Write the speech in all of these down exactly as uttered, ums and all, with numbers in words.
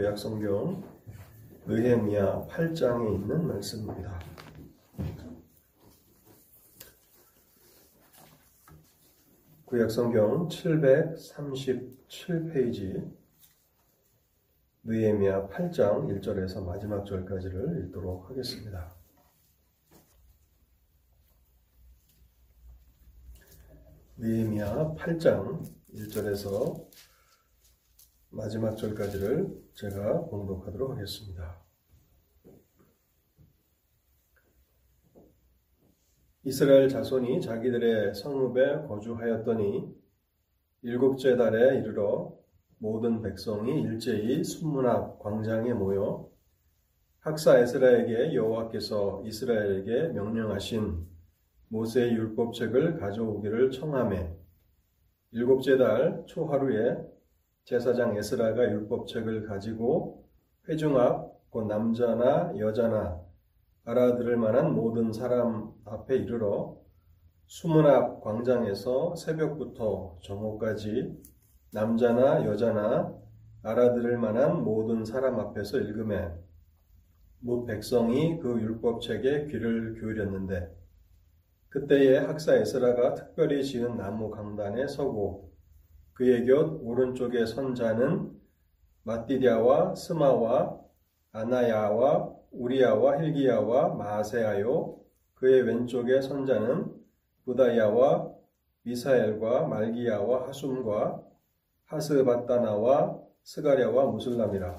구약 성경 느헤미야 팔 장에 있는 말씀입니다. 구약 성경 칠백삼십칠 페이지 느헤미야 팔 장 일 절에서 마지막 절까지를 읽도록 하겠습니다. 느헤미야 팔 장 일 절에서 마지막 절까지를 제가 봉독하도록 하겠습니다. 이스라엘 자손이 자기들의 성읍에 거주하였더니 일곱째 달에 이르러 모든 백성이 일제히 순문 앞 광장에 모여 학사 에스라에게 여호와께서 이스라엘에게 명령하신 모세의 율법책을 가져오기를 청하매 일곱째 달 초하루에 제사장 에스라가 율법책을 가지고 회중 앞 곧 남자나 여자나 알아들을 만한 모든 사람 앞에 이르러 수문 앞 광장에서 새벽부터 정오까지 남자나 여자나 알아들을 만한 모든 사람 앞에서 읽음에 뭇 백성이 그 율법책에 귀를 기울였는데 그때에 학사 에스라가 특별히 지은 나무 강단에 서고 그의 곁 오른쪽에 선 자는 ματ디디아와 스마와 아나야와 우리야와 힐기야와 마아세아요 그의 왼쪽에 선 자는 부다야와 미사엘과 말기야와 하숨과 하스바따나와 스가랴와 무슬람이라.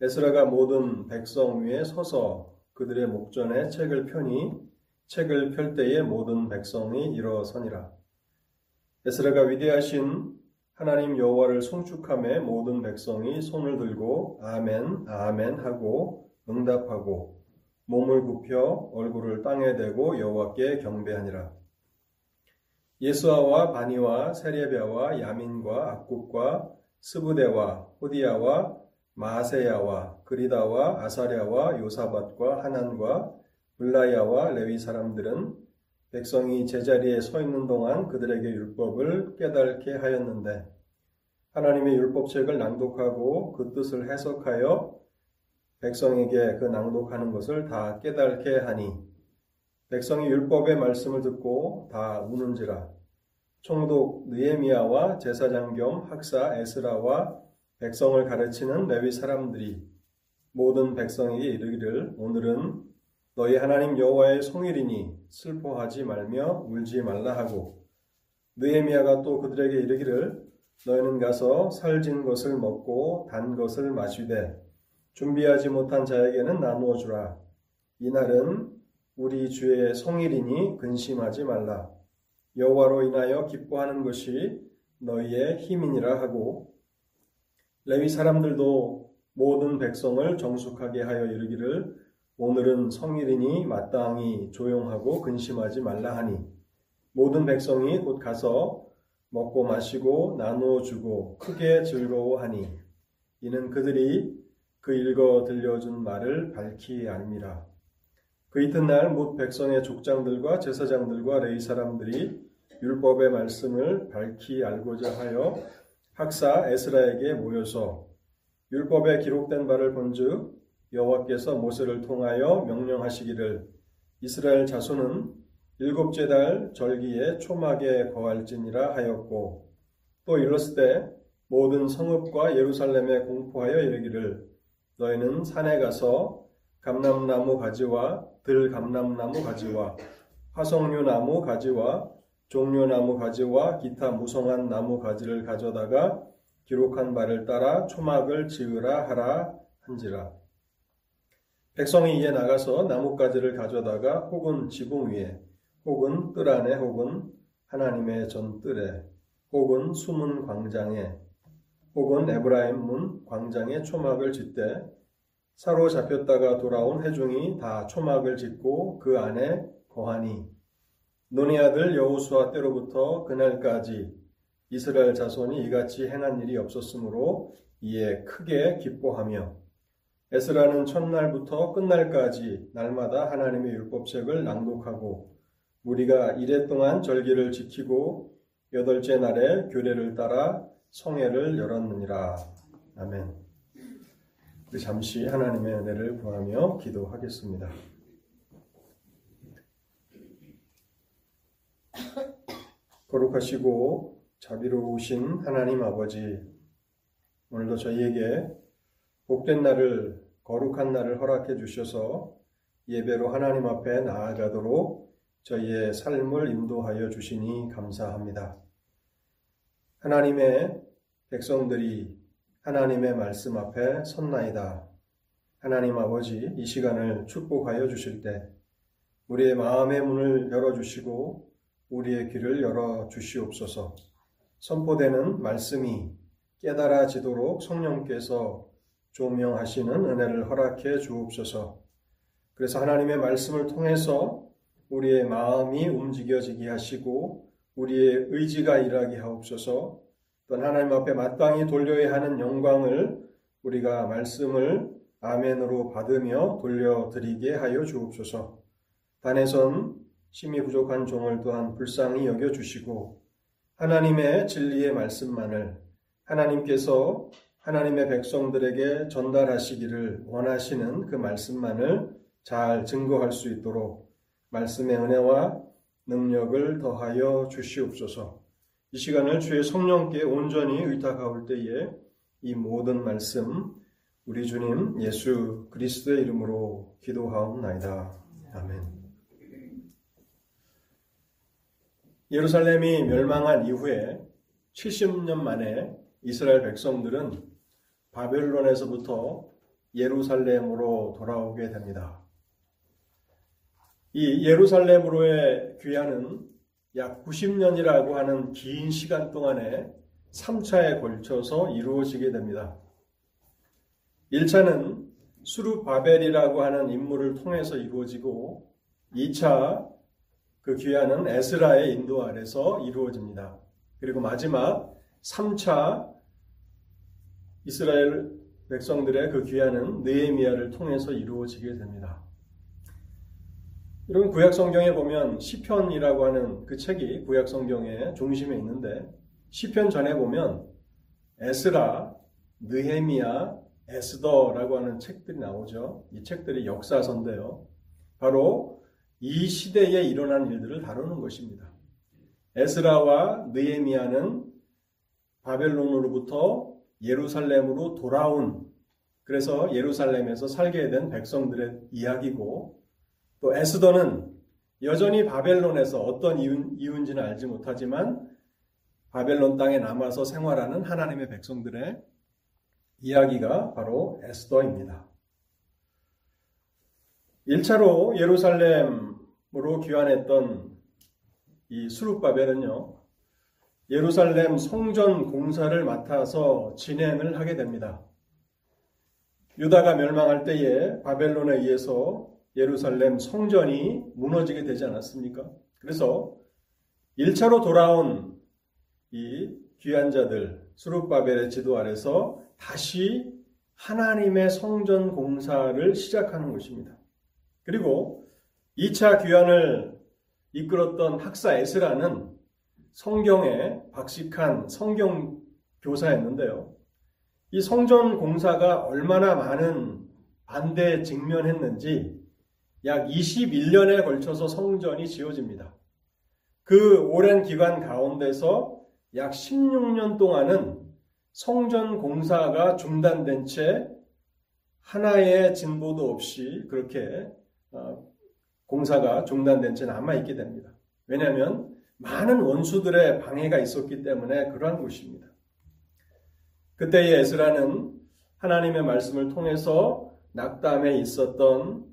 에스라가 모든 백성 위에 서서 그들의 목전에 책을 펴니 책을 펼 때에 모든 백성이 일어서니라. 에스라가 위대하신 하나님 여호와를 송축함에 모든 백성이 손을 들고 아멘 아멘 하고 응답하고 몸을 굽혀 얼굴을 땅에 대고 여호와께 경배하니라. 예수아와 바니와 세레비아와 야민과 악굽과 스부대와 호디야와 마세야와 그리다와 아사랴와 요사밭과 하난과 블라야와 레위 사람들은 백성이 제자리에 서 있는 동안 그들에게 율법을 깨닫게 하였는데 하나님의 율법책을 낭독하고 그 뜻을 해석하여 백성에게 그 낭독하는 것을 다 깨닫게 하니 백성이 율법의 말씀을 듣고 다 우는지라. 총독 느헤미야와 제사장 겸 학사 에스라와 백성을 가르치는 레위 사람들이 모든 백성에게 이르기를 오늘은 너희 하나님 여호와의 송일이니 슬퍼하지 말며 울지 말라 하고 느헤미야가 또 그들에게 이르기를 너희는 가서 살진 것을 먹고 단 것을 마시되 준비하지 못한 자에게는 나누어 주라. 이날은 우리 주의 송일이니 근심하지 말라. 여호와로 인하여 기뻐하는 것이 너희의 힘이니라 하고 레위 사람들도 모든 백성을 정숙하게 하여 이르기를 오늘은 성일이니 마땅히 조용하고 근심하지 말라 하니 모든 백성이 곧 가서 먹고 마시고 나누어 주고 크게 즐거워하니 이는 그들이 그 읽어 들려준 말을 밝히 알미라. 그 이튿날 못 백성의 족장들과 제사장들과 레위 사람들이 율법의 말씀을 밝히 알고자 하여 학사 에스라에게 모여서 율법에 기록된 바를 본즉 여호와께서 모세를 통하여 명령하시기를 이스라엘 자손은 일곱째 달 절기에 초막에 거할지니라 하였고 또 이렀을 때 모든 성읍과 예루살렘에 공포하여 이르기를 너희는 산에 가서 감람나무 가지와 들감람나무 가지와 화석류나무 가지와 종려나무 가지와 기타 무성한 나무 가지를 가져다가 기록한 바를 따라 초막을 지으라 하라 한지라. 백성이 이에 나가서 나뭇가지를 가져다가 혹은 지붕 위에 혹은 뜰 안에 혹은 하나님의 전뜰에 혹은 수문 광장에 혹은 에브라임 문 광장에 초막을 짓되 사로잡혔다가 돌아온 회중이 다 초막을 짓고 그 안에 거하니 눈의 아들 여호수아 때로부터 그날까지 이스라엘 자손이 이같이 행한 일이 없었으므로 이에 크게 기뻐하며 에스라는 첫날부터 끝날까지 날마다 하나님의 율법책을 낭독하고 무리가 이레 동안 절기를 지키고 여덟째 날에 규례를 따라 성회를 열었느니라. 아멘. 잠시 하나님의 은혜를 구하며 기도하겠습니다. 거룩하시고 자비로우신 하나님 아버지, 오늘도 저희에게 복된 날을, 거룩한 날을 허락해 주셔서 예배로 하나님 앞에 나아가도록 저희의 삶을 인도하여 주시니 감사합니다. 하나님의 백성들이 하나님의 말씀 앞에 섰나이다. 하나님 아버지, 이 시간을 축복하여 주실 때 우리의 마음의 문을 열어주시고 우리의 귀를 열어주시옵소서. 선포되는 말씀이 깨달아지도록 성령께서 조명하시는 은혜를 허락해 주옵소서. 그래서 하나님의 말씀을 통해서 우리의 마음이 움직여지게 하시고 우리의 의지가 일하게 하옵소서. 또한 하나님 앞에 마땅히 돌려야 하는 영광을 우리가 말씀을 아멘으로 받으며 돌려드리게 하여 주옵소서. 단에선 심히 부족한 종을 또한 불쌍히 여겨주시고 하나님의 진리의 말씀만을 하나님께서 하나님의 백성들에게 전달하시기를 원하시는 그 말씀만을 잘 증거할 수 있도록 말씀의 은혜와 능력을 더하여 주시옵소서. 이 시간을 주의 성령께 온전히 의탁하올 때에 이 모든 말씀 우리 주님 예수 그리스도의 이름으로 기도하옵나이다. 아멘. 예루살렘이 멸망한 이후에 칠십 년 만에 이스라엘 백성들은 바벨론에서부터 예루살렘으로 돌아오게 됩니다. 이 예루살렘으로의 귀환은 약 구십 년이라고 하는 긴 시간 동안에 삼 차에 걸쳐서 이루어지게 됩니다. 일 차는 수르바벨이라고 하는 인물을 통해서 이루어지고 이 차 그 귀환은 에스라의 인도 아래서 이루어집니다. 그리고 마지막 삼 차 이스라엘 백성들의 그 귀환은 느헤미야를 통해서 이루어지게 됩니다. 여러분, 구약성경에 보면 시편이라고 하는 그 책이 구약성경의 중심에 있는데 시편 전에 보면 에스라, 느헤미야, 에스더라고 하는 책들이 나오죠. 이 책들이 역사서인데요. 바로 이 시대에 일어난 일들을 다루는 것입니다. 에스라와 느헤미야는 바벨론으로부터 예루살렘으로 돌아온, 그래서 예루살렘에서 살게 된 백성들의 이야기고, 또 에스더는 여전히 바벨론에서 어떤 이유인지는 알지 못하지만 바벨론 땅에 남아서 생활하는 하나님의 백성들의 이야기가 바로 에스더입니다. 일 차로 예루살렘으로 귀환했던 이 수룹바벨은요, 예루살렘 성전 공사를 맡아서 진행을 하게 됩니다. 유다가 멸망할 때에 바벨론에 의해서 예루살렘 성전이 무너지게 되지 않았습니까? 그래서 일 차로 돌아온 이 귀환자들, 수룹바벨의 지도 아래서 다시 하나님의 성전 공사를 시작하는 것입니다. 그리고 이 차 귀환을 이끌었던 학사 에스라는 성경에 박식한 성경 교사였는데요. 이 성전 공사가 얼마나 많은 반대에 직면했는지 약 이십일 년에 걸쳐서 성전이 지어집니다. 그 오랜 기간 가운데서 약 십육 년 동안은 성전 공사가 중단된 채 하나의 진보도 없이 그렇게 공사가 중단된 채 남아있게 됩니다. 왜냐하면 많은 원수들의 방해가 있었기 때문에 그러한 것입니다. 그때의 에스라는 하나님의 말씀을 통해서 낙담에 있었던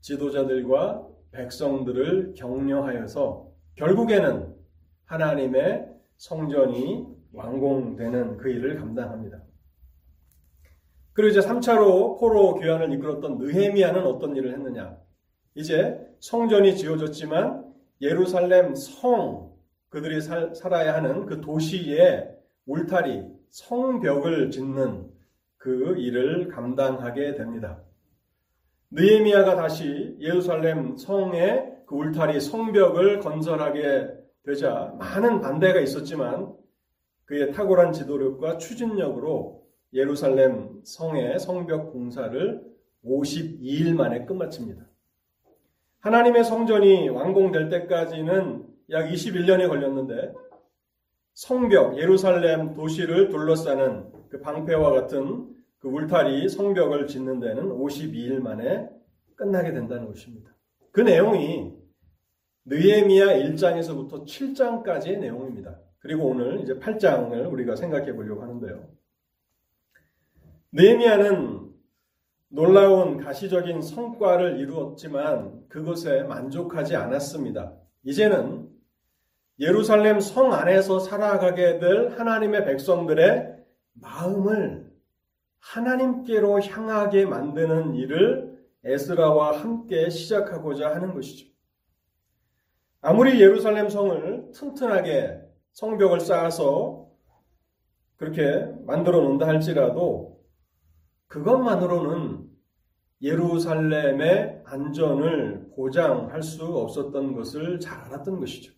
지도자들과 백성들을 격려하여서 결국에는 하나님의 성전이 완공되는 그 일을 감당합니다. 그리고 이제 삼 차로 포로 귀환을 이끌었던 느헤미야는 어떤 일을 했느냐? 이제 성전이 지어졌지만 예루살렘 성, 그들이 살, 살아야 하는 그 도시의 울타리, 성벽을 짓는 그 일을 감당하게 됩니다. 느헤미야가 다시 예루살렘 성의 그 울타리 성벽을 건설하게 되자 많은 반대가 있었지만 그의 탁월한 지도력과 추진력으로 예루살렘 성의 성벽 공사를 오십이 일 만에 끝마칩니다. 하나님의 성전이 완공될 때까지는 약 이십일 년이 걸렸는데 성벽, 예루살렘 도시를 둘러싸는 그 방패와 같은 그 울타리 성벽을 짓는 데는 오십이 일 만에 끝나게 된다는 것입니다. 그 내용이 느헤미야 일 장에서부터 칠 장까지의 내용입니다. 그리고 오늘 이제 팔 장을 우리가 생각해 보려고 하는데요. 느헤미야는 놀라운 가시적인 성과를 이루었지만 그것에 만족하지 않았습니다. 이제는 예루살렘 성 안에서 살아가게 될 하나님의 백성들의 마음을 하나님께로 향하게 만드는 일을 에스라와 함께 시작하고자 하는 것이죠. 아무리 예루살렘 성을 튼튼하게 성벽을 쌓아서 그렇게 만들어 놓는다 할지라도 그것만으로는 예루살렘의 안전을 보장할 수 없었던 것을 잘 알았던 것이죠.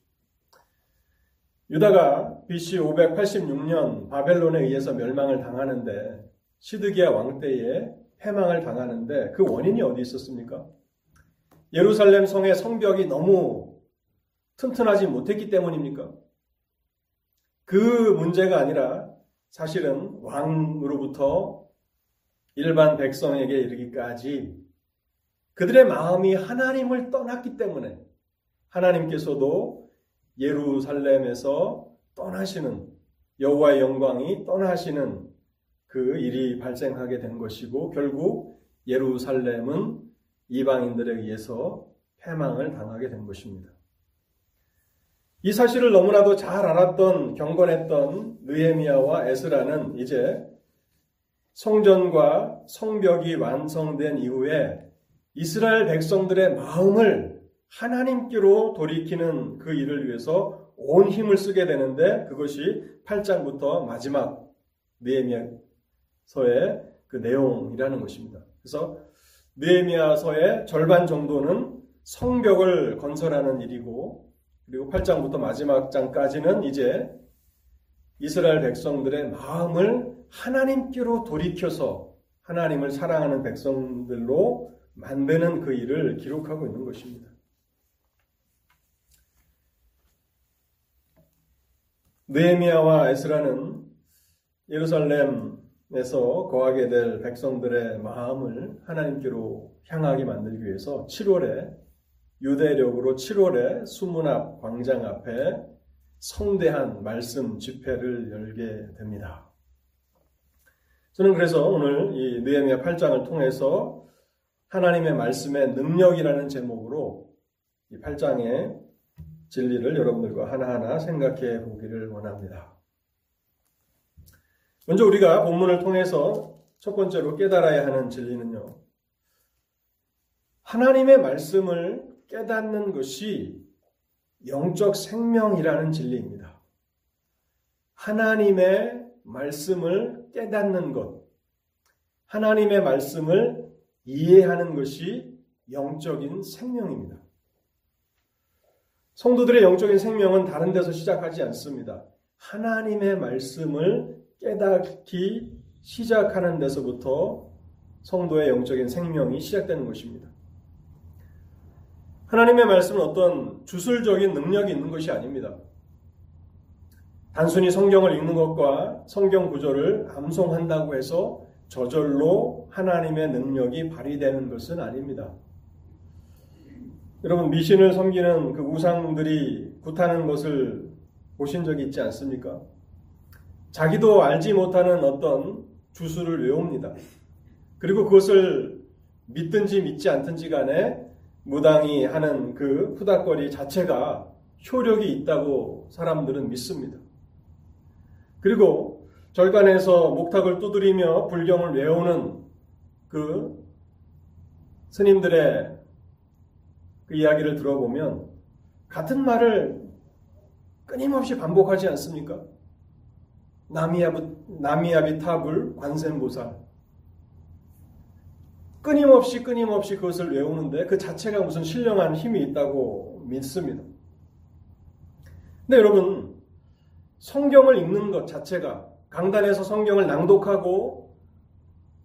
유다가 비씨 오백팔십육 년 바벨론에 의해서 멸망을 당하는데 시드기야 왕 때에 패망을 당하는데 그 원인이 어디 있었습니까? 예루살렘 성의 성벽이 너무 튼튼하지 못했기 때문입니까? 그 문제가 아니라 사실은 왕으로부터 일반 백성에게 이르기까지 그들의 마음이 하나님을 떠났기 때문에 하나님께서도 예루살렘에서 떠나시는 여호와의 영광이 떠나시는 그 일이 발생하게 된 것이고 결국 예루살렘은 이방인들에 의해서 패망을 당하게 된 것입니다. 이 사실을 너무나도 잘 알았던 경건했던 느헤미야와 에스라는 이제 성전과 성벽이 완성된 이후에 이스라엘 백성들의 마음을 하나님께로 돌이키는 그 일을 위해서 온 힘을 쓰게 되는데 그것이 팔 장부터 마지막 느헤미야서의 그 내용이라는 것입니다. 그래서 느헤미야서의 절반 정도는 성벽을 건설하는 일이고 그리고 팔 장부터 마지막 장까지는 이제 이스라엘 백성들의 마음을 하나님께로 돌이켜서 하나님을 사랑하는 백성들로 만드는 그 일을 기록하고 있는 것입니다. 느헤미야와 에스라는 예루살렘에서 거하게 될 백성들의 마음을 하나님께로 향하게 만들기 위해서 칠월에 유대력으로 칠월에 수문 앞 광장 앞에 성대한 말씀 집회를 열게 됩니다. 저는 그래서 오늘 이 느헤미야 팔 장을 통해서 하나님의 말씀의 능력이라는 제목으로 이 팔 장의 진리를 여러분들과 하나하나 생각해 보기를 원합니다. 먼저 우리가 본문을 통해서 첫 번째로 깨달아야 하는 진리는요. 하나님의 말씀을 깨닫는 것이 영적 생명이라는 진리입니다. 하나님의 말씀을 깨닫는 것, 하나님의 말씀을 이해하는 것이 영적인 생명입니다. 성도들의 영적인 생명은 다른 데서 시작하지 않습니다. 하나님의 말씀을 깨닫기 시작하는 데서부터 성도의 영적인 생명이 시작되는 것입니다. 하나님의 말씀은 어떤 주술적인 능력이 있는 것이 아닙니다. 단순히 성경을 읽는 것과 성경 구절을 암송한다고 해서 저절로 하나님의 능력이 발휘되는 것은 아닙니다. 여러분 미신을 섬기는 그 우상들이 굿하는 것을 보신 적이 있지 않습니까? 자기도 알지 못하는 어떤 주술을 외웁니다. 그리고 그것을 믿든지 믿지 않든지 간에 무당이 하는 그 후닥거리 자체가 효력이 있다고 사람들은 믿습니다. 그리고 절간에서 목탁을 두드리며 불경을 외우는 그 스님들의 그 이야기를 들어보면 같은 말을 끊임없이 반복하지 않습니까? 나미아비타불 관세음보살 끊임없이 끊임없이 그것을 외우는데 그 자체가 무슨 신령한 힘이 있다고 믿습니다. 근데 여러분 성경을 읽는 것 자체가 강단에서 성경을 낭독하고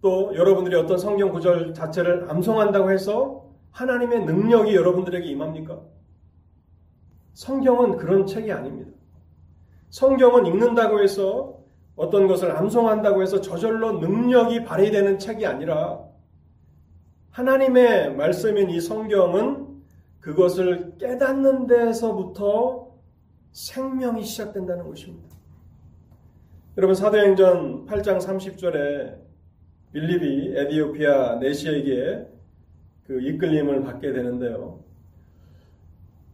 또 여러분들이 어떤 성경 구절 자체를 암송한다고 해서 하나님의 능력이 여러분들에게 임합니까? 성경은 그런 책이 아닙니다. 성경은 읽는다고 해서 어떤 것을 암송한다고 해서 저절로 능력이 발휘되는 책이 아니라 하나님의 말씀인 이 성경은 그것을 깨닫는 데서부터 생명이 시작된다는 것입니다. 여러분 사도행전 팔 장 삼십 절에 빌립이 에디오피아 내시에게 그 이끌림을 받게 되는데요.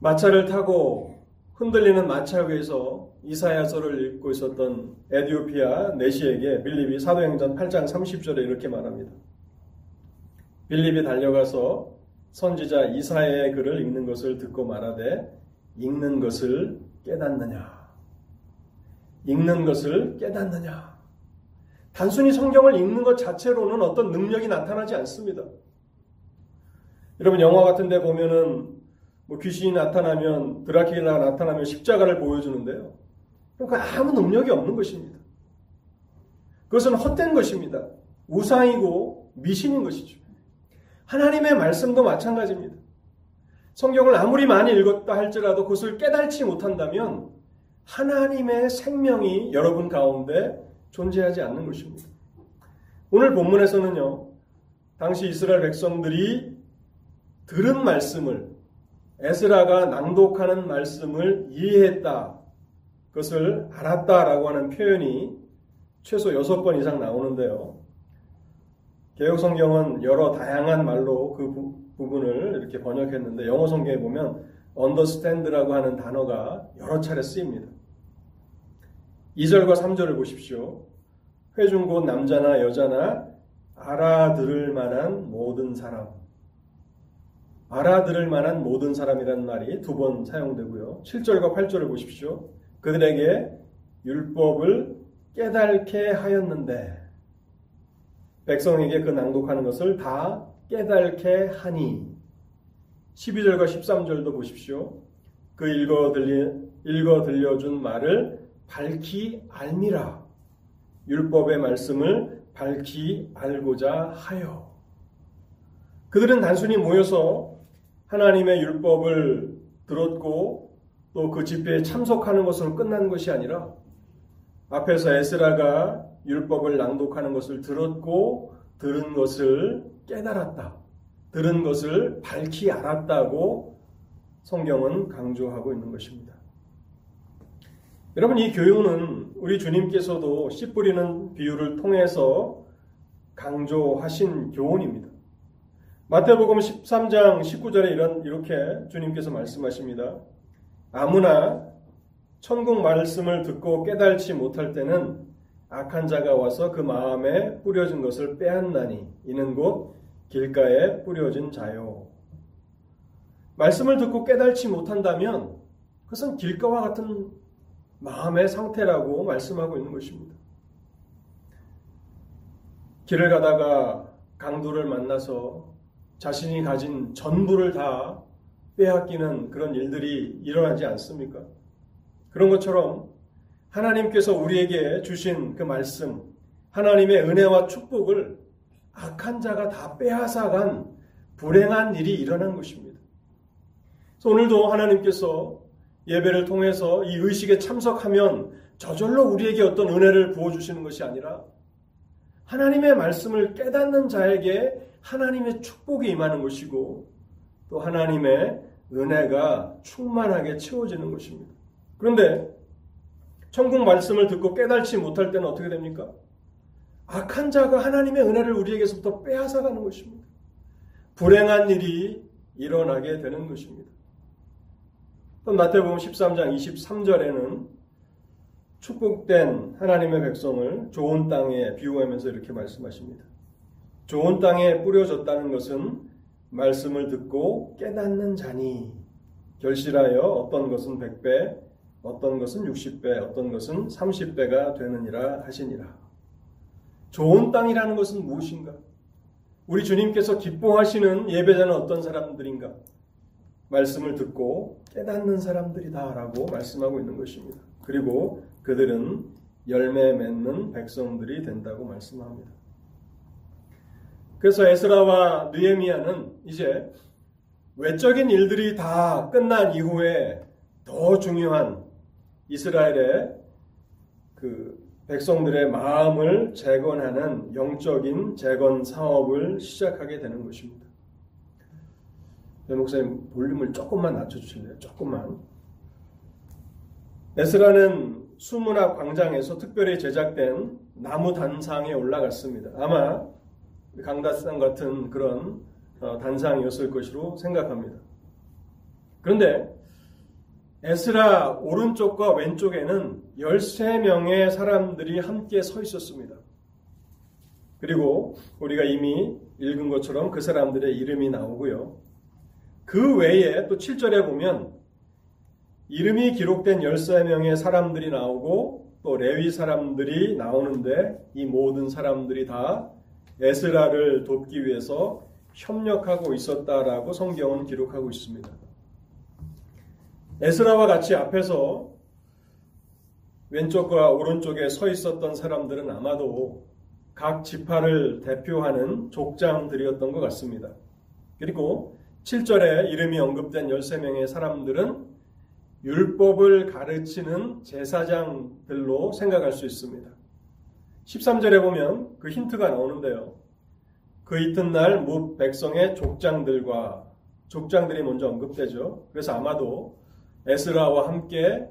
마차를 타고 흔들리는 마차 위에서 이사야서를 읽고 있었던 에디오피아 내시에게 빌립이 사도행전 팔 장 삼십 절에 이렇게 말합니다. 빌립이 달려가서 선지자 이사야의 글을 읽는 것을 듣고 말하되 읽는 것을 깨닫느냐. 읽는 것을 깨닫느냐. 단순히 성경을 읽는 것 자체로는 어떤 능력이 나타나지 않습니다. 여러분 영화 같은 데 보면은 뭐 귀신이 나타나면 드라큘라가 나타나면 십자가를 보여주는데요. 그러니까 아무 능력이 없는 것입니다. 그것은 헛된 것입니다. 우상이고 미신인 것이죠. 하나님의 말씀도 마찬가지입니다. 성경을 아무리 많이 읽었다 할지라도 그것을 깨닫지 못한다면 하나님의 생명이 여러분 가운데 존재하지 않는 것입니다. 오늘 본문에서는요. 당시 이스라엘 백성들이 들은 말씀을 에스라가 낭독하는 말씀을 이해했다. 그것을 알았다라고 하는 표현이 최소 여섯 번 이상 나오는데요. 개역성경은 여러 다양한 말로 그 부, 부분을 이렇게 번역했는데 영어 성경에 보면 understand라고 하는 단어가 여러 차례 쓰입니다. 이 절과 삼 절을 보십시오. 회중 곧 남자나 여자나 알아들을 만한 모든 사람. 알아들을 만한 모든 사람이라는 말이 두 번 사용되고요. 칠 절과 팔 절을 보십시오. 그들에게 율법을 깨달게 하였는데 백성에게 그 낭독하는 것을 다 깨달게 하니 십이 절과 십삼 절도 보십시오. 그 읽어, 들리, 읽어 들려준 말을 밝히 알미라. 율법의 말씀을 밝히 알고자 하여. 그들은 단순히 모여서 하나님의 율법을 들었고 또 그 집회에 참석하는 것으로 끝난 것이 아니라 앞에서 에스라가 율법을 낭독하는 것을 들었고 들은 것을 깨달았다. 들은 것을 밝히 알았다고 성경은 강조하고 있는 것입니다. 여러분 이 교훈은 우리 주님께서도 씨 뿌리는 비유를 통해서 강조하신 교훈입니다. 마태복음 십삼 장 십구 절에 이런, 이렇게 주님께서 말씀하십니다. 아무나 천국 말씀을 듣고 깨달지 못할 때는 악한 자가 와서 그 마음에 뿌려진 것을 빼앗나니 이는 곧 길가에 뿌려진 자요. 말씀을 듣고 깨달지 못한다면 그것은 길가와 같은 마음의 상태라고 말씀하고 있는 것입니다. 길을 가다가 강도를 만나서 자신이 가진 전부를 다 빼앗기는 그런 일들이 일어나지 않습니까? 그런 것처럼 하나님께서 우리에게 주신 그 말씀, 하나님의 은혜와 축복을 악한 자가 다 빼앗아간 불행한 일이 일어난 것입니다. 그래서 오늘도 하나님께서 예배를 통해서 이 의식에 참석하면 저절로 우리에게 어떤 은혜를 부어주시는 것이 아니라 하나님의 말씀을 깨닫는 자에게 하나님의 축복이 임하는 것이고 또 하나님의 은혜가 충만하게 채워지는 것입니다. 그런데 천국 말씀을 듣고 깨달지 못할 때는 어떻게 됩니까? 악한 자가 하나님의 은혜를 우리에게서부터 빼앗아가는 것입니다. 불행한 일이 일어나게 되는 것입니다. 또 마태복음 십삼 장 이십삼 절에는 축복된 하나님의 백성을 좋은 땅에 비유하면서 이렇게 말씀하십니다. 좋은 땅에 뿌려졌다는 것은 말씀을 듣고 깨닫는 자니 결실하여 어떤 것은 백 배, 어떤 것은 육십 배, 어떤 것은 삼십 배가 되느니라 하시니라. 좋은 땅이라는 것은 무엇인가? 우리 주님께서 기뻐하시는 예배자는 어떤 사람들인가? 말씀을 듣고 깨닫는 사람들이다라고 말씀하고 있는 것입니다. 그리고 그들은 열매 맺는 백성들이 된다고 말씀합니다. 그래서 에스라와 느헤미야는 이제 외적인 일들이 다 끝난 이후에 더 중요한 이스라엘의 그 백성들의 마음을 재건하는 영적인 재건 사업을 시작하게 되는 것입니다. 목사님, 볼륨을 조금만 낮춰주실래요? 조금만. 에스라는 수문학 광장에서 특별히 제작된 나무 단상에 올라갔습니다. 아마 강다상 같은 그런 단상이었을 것으로 생각합니다. 그런데 에스라 오른쪽과 왼쪽에는 열세 명의 사람들이 함께 서 있었습니다. 그리고 우리가 이미 읽은 것처럼 그 사람들의 이름이 나오고요. 그 외에 또 칠 절에 보면 이름이 기록된 열세 명의 사람들이 나오고 또 레위 사람들이 나오는데, 이 모든 사람들이 다 에스라를 돕기 위해서 협력하고 있었다라고 성경은 기록하고 있습니다. 에스라와 같이 앞에서 왼쪽과 오른쪽에 서 있었던 사람들은 아마도 각 지파를 대표하는 족장들이었던 것 같습니다. 그리고 칠 절에 이름이 언급된 열세 명의 사람들은 율법을 가르치는 제사장들로 생각할 수 있습니다. 십삼 절에 보면 그 힌트가 나오는데요. 그 이튿날 뭇 백성의 족장들과 족장들이 먼저 언급되죠. 그래서 아마도 에스라와 함께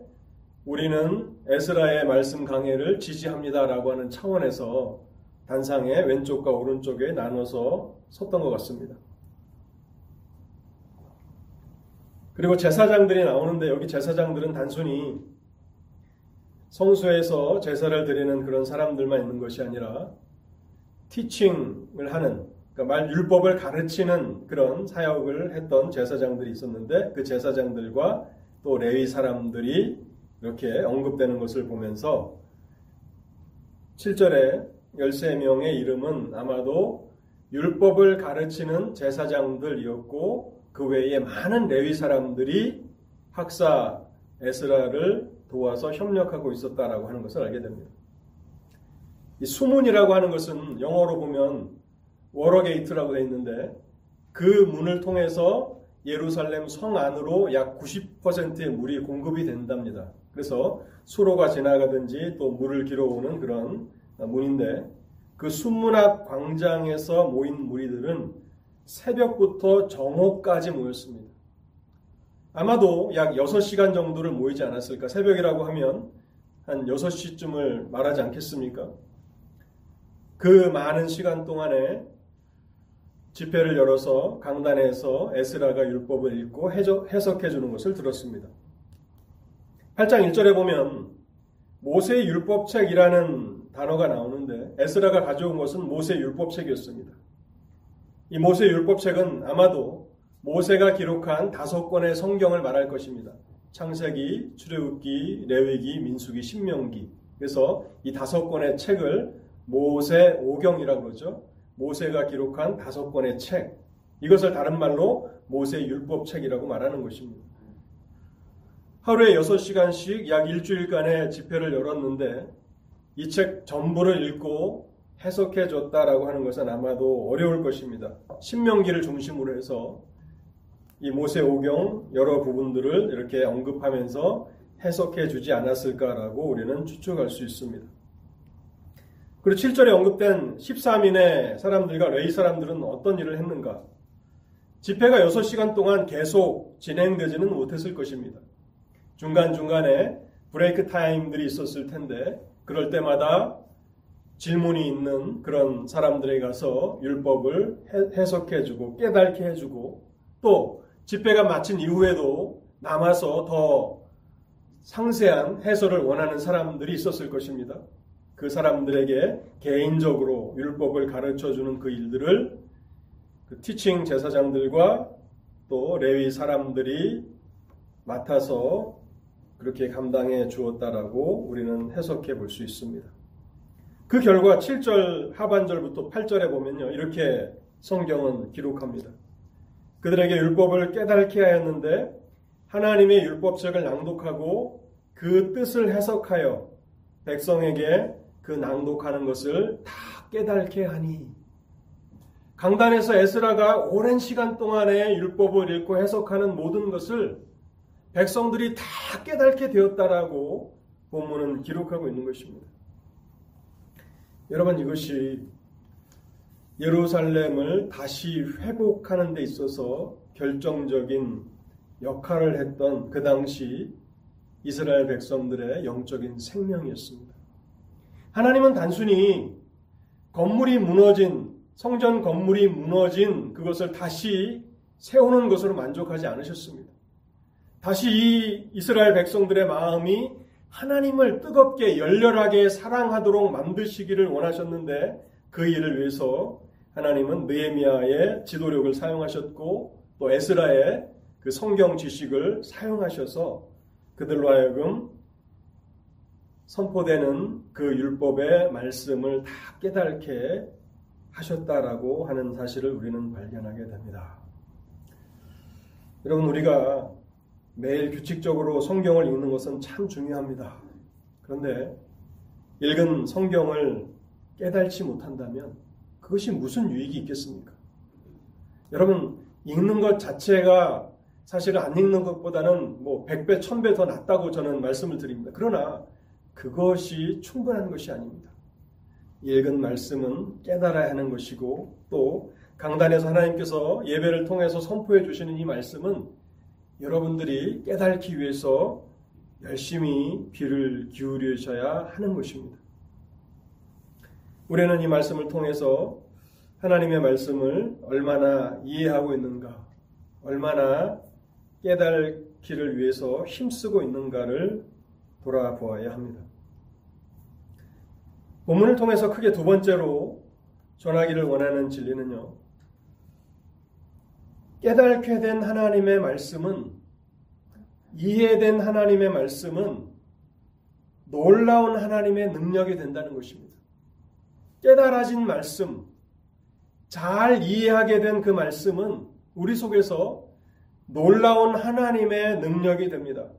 우리는 에스라의 말씀 강해를 지지합니다라고 하는 차원에서 단상에 왼쪽과 오른쪽에 나눠서 섰던 것 같습니다. 그리고 제사장들이 나오는데, 여기 제사장들은 단순히 성소에서 제사를 드리는 그런 사람들만 있는 것이 아니라 티칭을 하는, 그러니까 말 율법을 가르치는 그런 사역을 했던 제사장들이 있었는데, 그 제사장들과 또 레위 사람들이 이렇게 언급되는 것을 보면서 칠 절에 열세 명의 이름은 아마도 율법을 가르치는 제사장들이었고, 그 외에 많은 레위 사람들이 학사 에스라를 도와서 협력하고 있었다라고 하는 것을 알게 됩니다. 이 수문이라고 하는 것은 영어로 보면 워러게이트라고 되어 있는데, 그 문을 통해서 예루살렘 성 안으로 약 구십 퍼센트의 물이 공급이 된답니다. 그래서 수로가 지나가든지 또 물을 길어오는 그런 문인데, 그 수문학 광장에서 모인 무리들은 새벽부터 정오까지 모였습니다. 아마도 약 여섯 시간 정도를 모이지 않았을까. 새벽이라고 하면 한 여섯 시쯤을 말하지 않겠습니까? 그 많은 시간 동안에 집회를 열어서 강단에서 에스라가 율법을 읽고 해석해 주는 것을 들었습니다. 팔 장 일 절에 보면 모세의 율법책이라는 단어가 나오는데, 에스라가 가져온 것은 모세의 율법책이었습니다. 이 모세 율법책은 아마도 모세가 기록한 다섯 권의 성경을 말할 것입니다. 창세기, 출애굽기, 레위기, 민수기, 신명기. 그래서 이 다섯 권의 책을 모세 오경이라고 그러죠. 모세가 기록한 다섯 권의 책. 이것을 다른 말로 모세 율법책이라고 말하는 것입니다. 하루에 여섯 시간씩 약 일주일간의 집회를 열었는데 이 책 전부를 읽고 해석해줬다라고 하는 것은 아마도 어려울 것입니다. 신명기를 중심으로 해서 이 모세 오경 여러 부분들을 이렇게 언급하면서 해석해주지 않았을까라고 우리는 추측할 수 있습니다. 그리고 칠 절에 언급된 십삼 인의 사람들과 레위 사람들은 어떤 일을 했는가? 집회가 여섯 시간 동안 계속 진행되지는 못했을 것입니다. 중간중간에 브레이크 타임들이 있었을 텐데, 그럴 때마다 질문이 있는 그런 사람들에 가서 율법을 해석해주고 깨닫게 해주고, 또 집회가 마친 이후에도 남아서 더 상세한 해설을 원하는 사람들이 있었을 것입니다. 그 사람들에게 개인적으로 율법을 가르쳐주는 그 일들을 그 티칭 제사장들과 또 레위 사람들이 맡아서 그렇게 감당해 주었다라고 우리는 해석해 볼 수 있습니다. 그 결과 칠 절 하반절부터 팔 절에 보면요, 이렇게 성경은 기록합니다. 그들에게 율법을 깨닫게 하였는데 하나님의 율법책을 낭독하고 그 뜻을 해석하여 백성에게 그 낭독하는 것을 다 깨닫게 하니, 강단에서 에스라가 오랜 시간 동안에 율법을 읽고 해석하는 모든 것을 백성들이 다 깨닫게 되었다라고 본문은 기록하고 있는 것입니다. 여러분, 이것이 예루살렘을 다시 회복하는 데 있어서 결정적인 역할을 했던 그 당시 이스라엘 백성들의 영적인 생명이었습니다. 하나님은 단순히 건물이 무너진, 성전 건물이 무너진 그것을 다시 세우는 것으로 만족하지 않으셨습니다. 다시 이 이스라엘 백성들의 마음이 하나님을 뜨겁게 열렬하게 사랑하도록 만드시기를 원하셨는데, 그 일을 위해서 하나님은 느헤미야의 지도력을 사용하셨고 또 에스라의 그 성경 지식을 사용하셔서 그들로 하여금 선포되는 그 율법의 말씀을 다 깨닫게 하셨다라고 하는 사실을 우리는 발견하게 됩니다. 여러분, 우리가 매일 규칙적으로 성경을 읽는 것은 참 중요합니다. 그런데 읽은 성경을 깨닫지 못한다면 그것이 무슨 유익이 있겠습니까? 여러분, 읽는 것 자체가 사실 안 읽는 것보다는 뭐 백 배, 천 배 더 낫다고 저는 말씀을 드립니다. 그러나 그것이 충분한 것이 아닙니다. 읽은 말씀은 깨달아야 하는 것이고, 또 강단에서 하나님께서 예배를 통해서 선포해 주시는 이 말씀은 여러분들이 깨닫기 위해서 열심히 귀를 기울이셔야 하는 것입니다. 우리는 이 말씀을 통해서 하나님의 말씀을 얼마나 이해하고 있는가, 얼마나 깨닫기를 위해서 힘쓰고 있는가를 돌아보아야 합니다. 본문을 통해서 크게 두 번째로 전하기를 원하는 진리는요, 깨닫게 된 하나님의 말씀은, 이해된 하나님의 말씀은 놀라운 하나님의 능력이 된다는 것입니다. 깨달아진 말씀, 잘 이해하게 된 그 말씀은 우리 속에서 놀라운 하나님의 능력이 됩니다.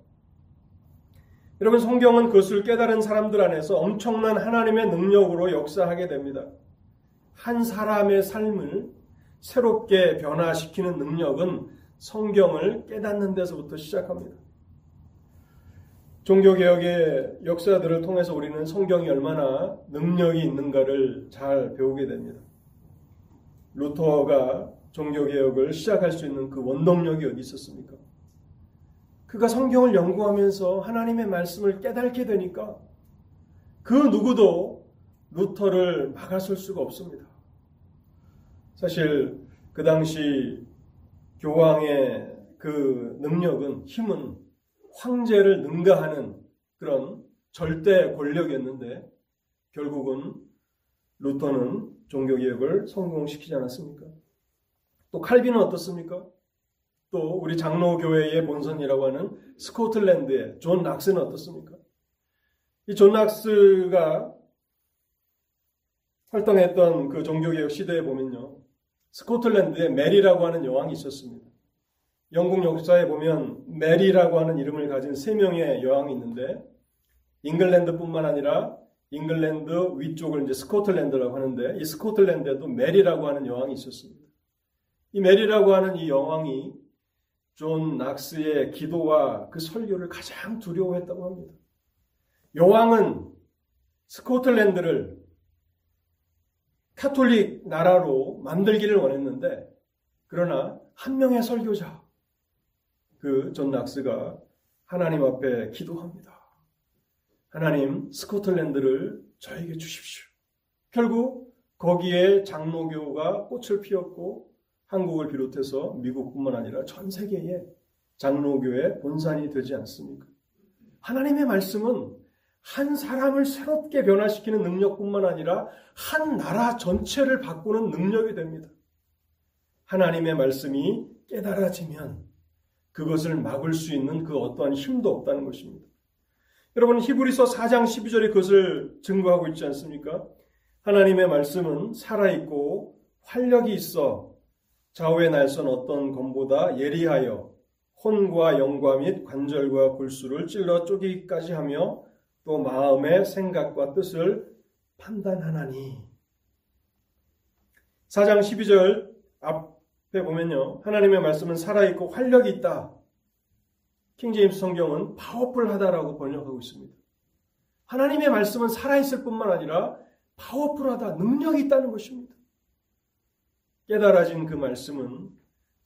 여러분, 성경은 그것을 깨달은 사람들 안에서 엄청난 하나님의 능력으로 역사하게 됩니다. 한 사람의 삶을 새롭게 변화시키는 능력은 성경을 깨닫는 데서부터 시작합니다. 종교개혁의 역사들을 통해서 우리는 성경이 얼마나 능력이 있는가를 잘 배우게 됩니다. 루터가 종교개혁을 시작할 수 있는 그 원동력이 어디 있었습니까? 그가 성경을 연구하면서 하나님의 말씀을 깨닫게 되니까 그 누구도 루터를 막아설 수가 없습니다. 사실 그 당시 교황의 그 능력은, 힘은 황제를 능가하는 그런 절대 권력이었는데 결국은 루터는 종교개혁을 성공시키지 않았습니까? 또 칼빈은 어떻습니까? 또 우리 장로교회의 본선이라고 하는 스코틀랜드의 존 락스는 어떻습니까? 이 존 락스가 활동했던 그 종교개혁 시대에 보면요, 스코틀랜드에 메리라고 하는 여왕이 있었습니다. 영국 역사에 보면 메리라고 하는 이름을 가진 세 명의 여왕이 있는데, 잉글랜드뿐만 아니라 잉글랜드 위쪽을 이제 스코틀랜드라고 하는데, 이 스코틀랜드에도 메리라고 하는 여왕이 있었습니다. 이 메리라고 하는 이 여왕이 존 락스의 기도와 그 설교를 가장 두려워했다고 합니다. 여왕은 스코틀랜드를 카톨릭 나라로 만들기를 원했는데, 그러나 한 명의 설교자, 그 존 락스가 하나님 앞에 기도합니다. 하나님, 스코틀랜드를 저에게 주십시오. 결국 거기에 장로교가 꽃을 피웠고 한국을 비롯해서 미국뿐만 아니라 전 세계에 장로교의 본산이 되지 않습니까? 하나님의 말씀은 한 사람을 새롭게 변화시키는 능력뿐만 아니라 한 나라 전체를 바꾸는 능력이 됩니다. 하나님의 말씀이 깨달아지면 그것을 막을 수 있는 그 어떠한 힘도 없다는 것입니다. 여러분, 히브리서 사 장 십이 절에 그것을 증거하고 있지 않습니까? 하나님의 말씀은 살아있고 활력이 있어 좌우에 날선 어떤 검보다 예리하여 혼과 영과 및 관절과 골수를 찔러 쪼개기까지 하며 또 마음의 생각과 뜻을 판단하나니. 사 장 십이 절 앞에 보면요. 하나님의 말씀은 살아있고 활력이 있다. 킹제임스 성경은 파워풀하다라고 번역하고 있습니다. 하나님의 말씀은 살아있을 뿐만 아니라 파워풀하다, 능력이 있다는 것입니다. 깨달아진 그 말씀은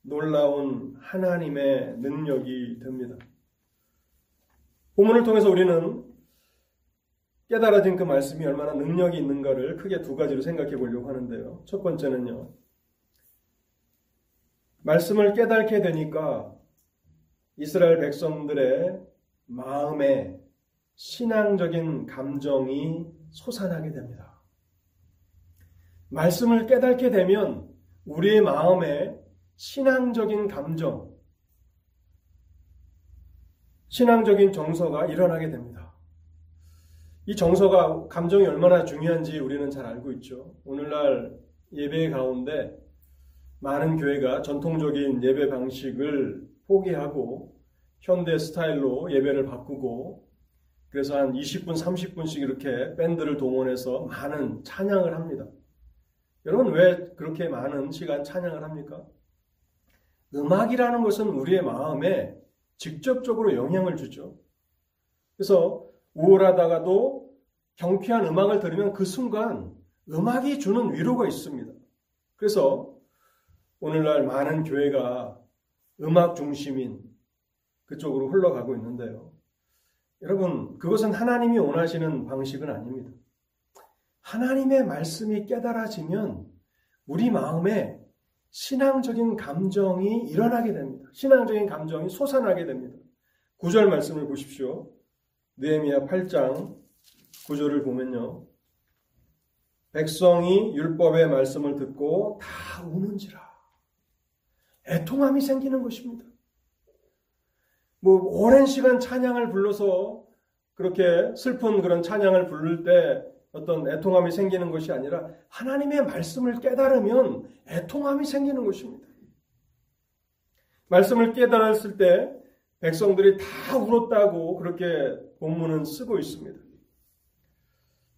놀라운 하나님의 능력이 됩니다. 본문을 통해서 우리는 깨달아진 그 말씀이 얼마나 능력이 있는가를 크게 두 가지로 생각해 보려고 하는데요. 첫 번째는요. 말씀을 깨닫게 되니까 이스라엘 백성들의 마음에 신앙적인 감정이 솟아나게 됩니다. 말씀을 깨닫게 되면 우리의 마음에 신앙적인 감정, 신앙적인 정서가 일어나게 됩니다. 이 정서가, 감정이 얼마나 중요한지 우리는 잘 알고 있죠. 오늘날 예배 가운데 많은 교회가 전통적인 예배 방식을 포기하고 현대 스타일로 예배를 바꾸고, 그래서 한 이십 분, 삼십 분씩 이렇게 밴드를 동원해서 많은 찬양을 합니다. 여러분, 왜 그렇게 많은 시간 찬양을 합니까? 음악이라는 것은 우리의 마음에 직접적으로 영향을 주죠. 그래서 우울하다가도 경쾌한 음악을 들으면 그 순간 음악이 주는 위로가 있습니다. 그래서 오늘날 많은 교회가 음악 중심인 그쪽으로 흘러가고 있는데요. 여러분, 그것은 하나님이 원하시는 방식은 아닙니다. 하나님의 말씀이 깨달아지면 우리 마음에 신앙적인 감정이 일어나게 됩니다. 신앙적인 감정이 솟아나게 됩니다. 구 절 말씀을 보십시오. 느헤미야 팔 장 구 절을 보면요. 백성이 율법의 말씀을 듣고 다 우는지라. 애통함이 생기는 것입니다. 뭐 오랜 시간 찬양을 불러서 그렇게 슬픈 그런 찬양을 부를 때 어떤 애통함이 생기는 것이 아니라 하나님의 말씀을 깨달으면 애통함이 생기는 것입니다. 말씀을 깨달았을 때 백성들이 다 울었다고 그렇게 본문은 쓰고 있습니다.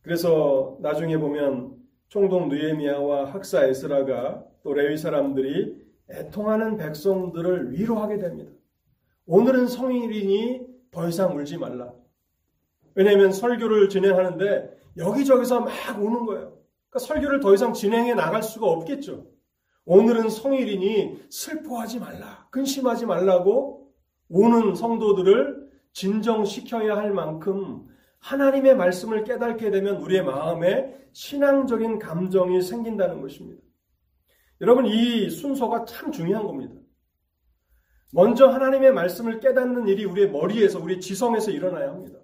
그래서 나중에 보면 총독 느헤미야와 학사 에스라가 또 레위 사람들이 애통하는 백성들을 위로하게 됩니다. 오늘은 성일이니 더 이상 울지 말라. 왜냐하면 설교를 진행하는데 여기저기서 막 우는 거예요. 그러니까 설교를 더 이상 진행해 나갈 수가 없겠죠. 오늘은 성일이니 슬퍼하지 말라, 근심하지 말라고 우는 성도들을 진정시켜야 할 만큼 하나님의 말씀을 깨닫게 되면 우리의 마음에 신앙적인 감정이 생긴다는 것입니다. 여러분, 이 순서가 참 중요한 겁니다. 먼저 하나님의 말씀을 깨닫는 일이 우리의 머리에서, 우리의 지성에서 일어나야 합니다.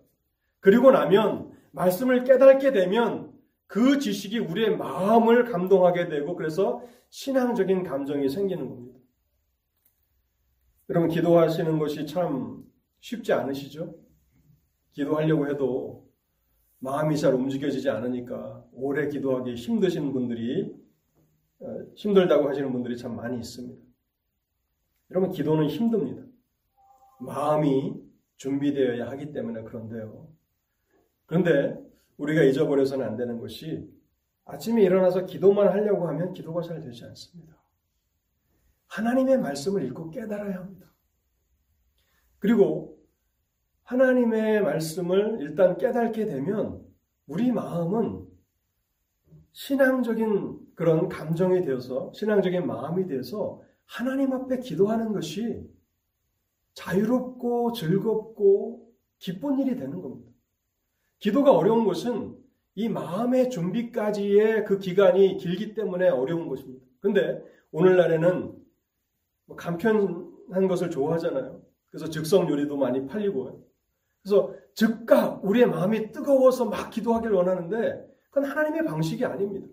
그리고 나면 말씀을 깨닫게 되면 그 지식이 우리의 마음을 감동하게 되고, 그래서 신앙적인 감정이 생기는 겁니다. 여러분, 기도하시는 것이 참 쉽지 않으시죠? 기도하려고 해도 마음이 잘 움직여지지 않으니까 오래 기도하기 힘드신 분들이, 힘들다고 하시는 분들이 참 많이 있습니다. 여러분, 기도는 힘듭니다. 마음이 준비되어야 하기 때문에 그런데요. 그런데 우리가 잊어버려서는 안 되는 것이, 아침에 일어나서 기도만 하려고 하면 기도가 잘 되지 않습니다. 하나님의 말씀을 읽고 깨달아야 합니다. 그리고 하나님의 말씀을 일단 깨닫게 되면 우리 마음은 신앙적인 그런 감정이 되어서, 신앙적인 마음이 되어서 하나님 앞에 기도하는 것이 자유롭고 즐겁고 기쁜 일이 되는 겁니다. 기도가 어려운 것은 이 마음의 준비까지의 그 기간이 길기 때문에 어려운 것입니다. 그런데 오늘날에는 간편한 것을 좋아하잖아요. 그래서 즉석 요리도 많이 팔리고요. 그래서 즉각 우리의 마음이 뜨거워서 막 기도하기를 원하는데 그건 하나님의 방식이 아닙니다.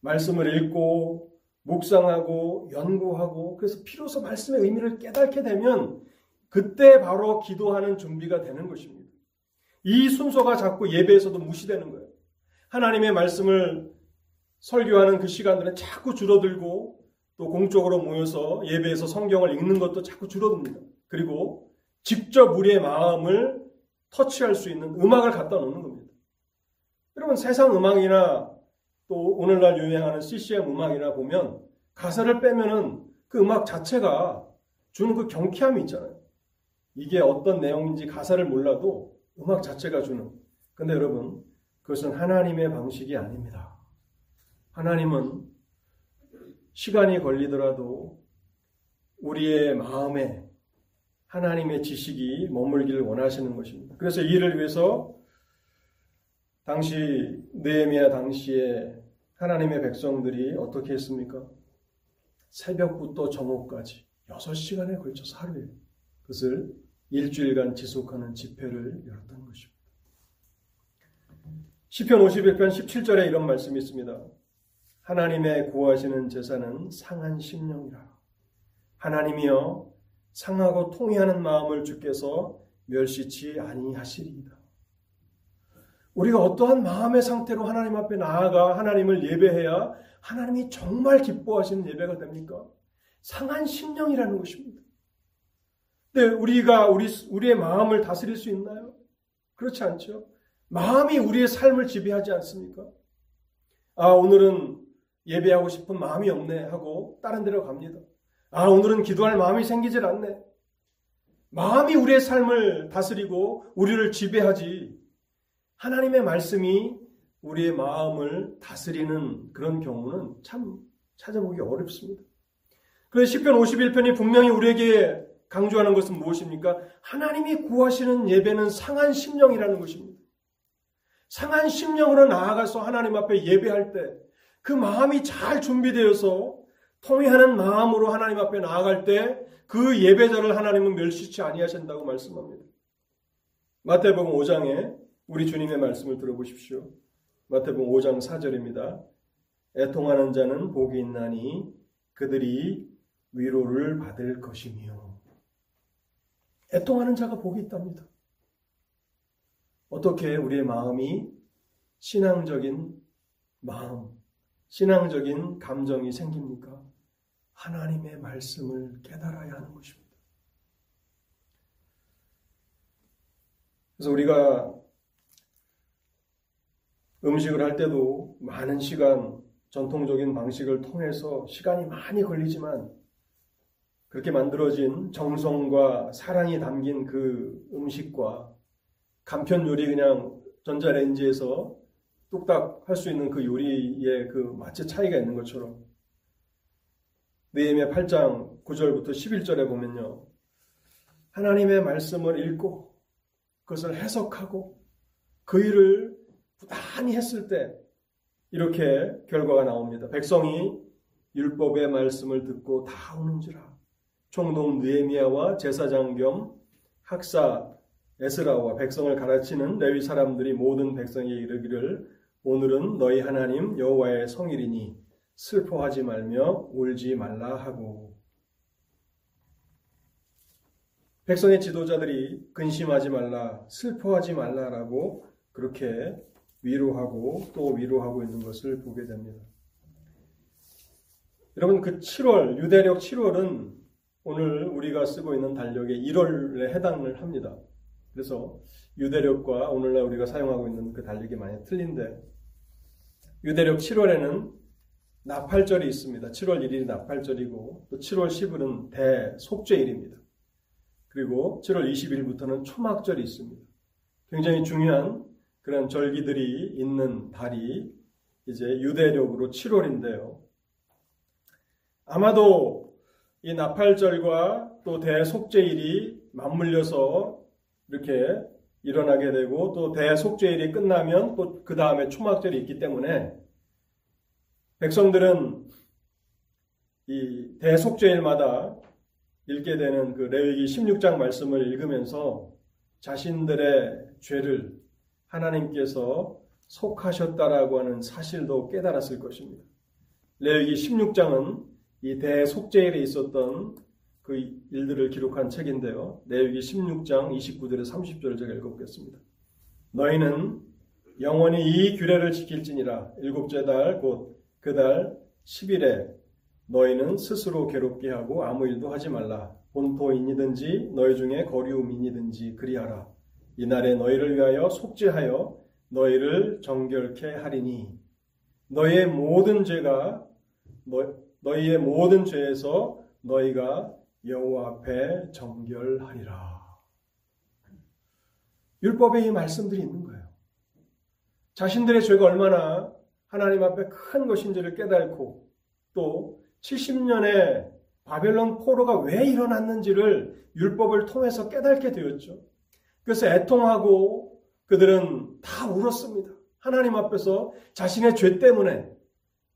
말씀을 읽고 묵상하고 연구하고, 그래서 비로소 말씀의 의미를 깨닫게 되면 그때 바로 기도하는 준비가 되는 것입니다. 이 순서가 자꾸 예배에서도 무시되는 거예요. 하나님의 말씀을 설교하는 그 시간들은 자꾸 줄어들고, 또 공적으로 모여서 예배에서 성경을 읽는 것도 자꾸 줄어듭니다. 그리고 직접 우리의 마음을 터치할 수 있는 음악을 갖다 놓는 겁니다. 여러분, 세상 음악이나 또 오늘날 유행하는 씨씨엠 음악이나 보면 가사를 빼면은 그 음악 자체가 주는 그 경쾌함이 있잖아요. 이게 어떤 내용인지 가사를 몰라도 음악 자체가 주는. 근데 여러분, 그것은 하나님의 방식이 아닙니다. 하나님은 시간이 걸리더라도 우리의 마음에 하나님의 지식이 머물기를 원하시는 것입니다. 그래서 이를 위해서 당시 느헤미야 당시에 하나님의 백성들이 어떻게 했습니까? 새벽부터 정오까지 여섯 시간에 걸쳐서 하루에 그것을 일주일간 지속하는 집회를 열었던 것입니다. 시편 오십일 편 십칠 절에 이런 말씀이 있습니다. 하나님의 구하시는 제사는 상한 심령이라. 하나님이여 상하고 통회하는 마음을 주께서 멸시치 아니하시리이다. 우리가 어떠한 마음의 상태로 하나님 앞에 나아가 하나님을 예배해야 하나님이 정말 기뻐하시는 예배가 됩니까? 상한 심령이라는 것입니다. 근데 우리가 우리, 우리의 마음을 다스릴 수 있나요? 그렇지 않죠. 마음이 우리의 삶을 지배하지 않습니까? 아, 오늘은 예배하고 싶은 마음이 없네 하고 다른 데로 갑니다. 아, 오늘은 기도할 마음이 생기질 않네. 마음이 우리의 삶을 다스리고 우리를 지배하지, 하나님의 말씀이 우리의 마음을 다스리는 그런 경우는 참 찾아보기 어렵습니다. 그래서 시편 오십일 편이 분명히 우리에게 강조하는 것은 무엇입니까? 하나님이 구하시는 예배는 상한 심령이라는 것입니다. 상한 심령으로 나아가서 하나님 앞에 예배할 때 그 마음이 잘 준비되어서 통회하는 마음으로 하나님 앞에 나아갈 때 그 예배자를 하나님은 멸시치 아니하신다고 말씀합니다. 마태복음 오 장에 우리 주님의 말씀을 들어보십시오. 마태복음 오 장 사 절입니다. 애통하는 자는 복이 있나니 그들이 위로를 받을 것이며. 애통하는 자가 복이 있답니다. 어떻게 우리의 마음이 신앙적인 마음, 신앙적인 감정이 생깁니까? 하나님의 말씀을 깨달아야 하는 것입니다. 그래서 우리가 음식을 할 때도 많은 시간, 전통적인 방식을 통해서 시간이 많이 걸리지만 그렇게 만들어진 정성과 사랑이 담긴 그 음식과 간편 요리 그냥 전자레인지에서 뚝딱 할 수 있는 그 요리의 그 맛의 차이가 있는 것처럼 느헤미야 팔 장 구 절부터 십일 절에 보면요, 하나님의 말씀을 읽고 그것을 해석하고 그 일을 부단히 했을 때 이렇게 결과가 나옵니다. 백성이 율법의 말씀을 듣고 다 우는지라. 총독 느헤미야와 제사장 겸 학사 에스라와 백성을 가르치는 레위 사람들이 모든 백성에게 이르기를 오늘은 너희 하나님 여호와의 성일이니 슬퍼하지 말며 울지 말라 하고. 백성의 지도자들이 근심하지 말라, 슬퍼하지 말라라고 그렇게 위로하고 또 위로하고 있는 것을 보게 됩니다. 여러분, 그 칠월, 유대력 칠월은 오늘 우리가 쓰고 있는 달력의 일월에 해당을 합니다. 그래서 유대력과 오늘날 우리가 사용하고 있는 그 달력이 많이 틀린데, 유대력 칠월에는 나팔절이 있습니다. 칠월 일 일이 나팔절이고 또 칠월 십 일은 대속죄일입니다. 그리고 칠월 이십 일부터는 초막절이 있습니다. 굉장히 중요한 그런 절기들이 있는 달이 이제 유대력으로 칠월인데요. 아마도 이 나팔절과 또 대속죄일이 맞물려서 이렇게 일어나게 되고 또 대속죄일이 끝나면 또 그 다음에 초막절이 있기 때문에 백성들은 이 대속죄일마다 읽게 되는 그 레위기 십육 장 말씀을 읽으면서 자신들의 죄를 하나님께서 속하셨다라고 하는 사실도 깨달았을 것입니다. 레위기 십육 장은 이 대속죄일에 있었던 그 일들을 기록한 책인데요. 레위기 십육 장 이십구 절에서 삼십 절을 제가 읽어보겠습니다. 너희는 영원히 이 규례를 지킬지니라. 일곱째 달 곧 그 달 십 일에 너희는 스스로 괴롭게 하고 아무 일도 하지 말라. 본토인이든지 너희 중에 거류민이든지 그리하라. 이날에 너희를 위하여 속죄하여 너희를 정결케 하리니 너희의 모든 죄가 너, 너희의 모든 죄에서 너희가 여호와 앞에 정결하리라. 율법에 이 말씀들이 있는 거예요. 자신들의 죄가 얼마나 하나님 앞에 큰 것인지를 깨닫고 또 칠십 년의 바벨론 포로가 왜 일어났는지를 율법을 통해서 깨닫게 되었죠. 그래서 애통하고 그들은 다 울었습니다. 하나님 앞에서 자신의 죄 때문에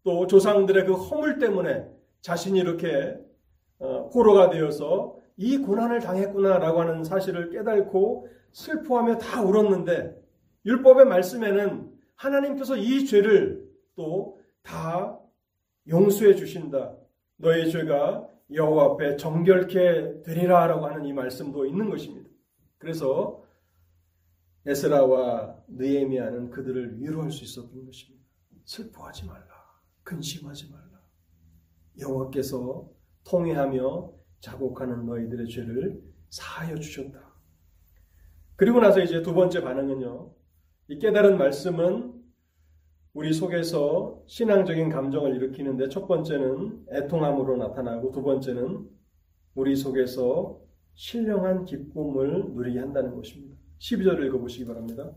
또 조상들의 그 허물 때문에 자신이 이렇게 포로가 되어서 이 고난을 당했구나라고 하는 사실을 깨닫고 슬퍼하며 다 울었는데 율법의 말씀에는 하나님께서 이 죄를 또 다 용서해 주신다. 너의 죄가 여호와 앞에 정결케 되리라라고 하는 이 말씀도 있는 것입니다. 그래서 에스라와 느헤미야는 그들을 위로할 수 있었던 것입니다. 슬퍼하지 말라. 근심하지 말라. 여호와께서 통회하며 자복하는 너희들의 죄를 사하여 주셨다. 그리고 나서 이제 두 번째 반응은요. 이 깨달은 말씀은 우리 속에서 신앙적인 감정을 일으키는데 첫 번째는 애통함으로 나타나고 두 번째는 우리 속에서 신령한 기쁨을 누리게 한다는 것입니다. 십이 절을 읽어보시기 바랍니다.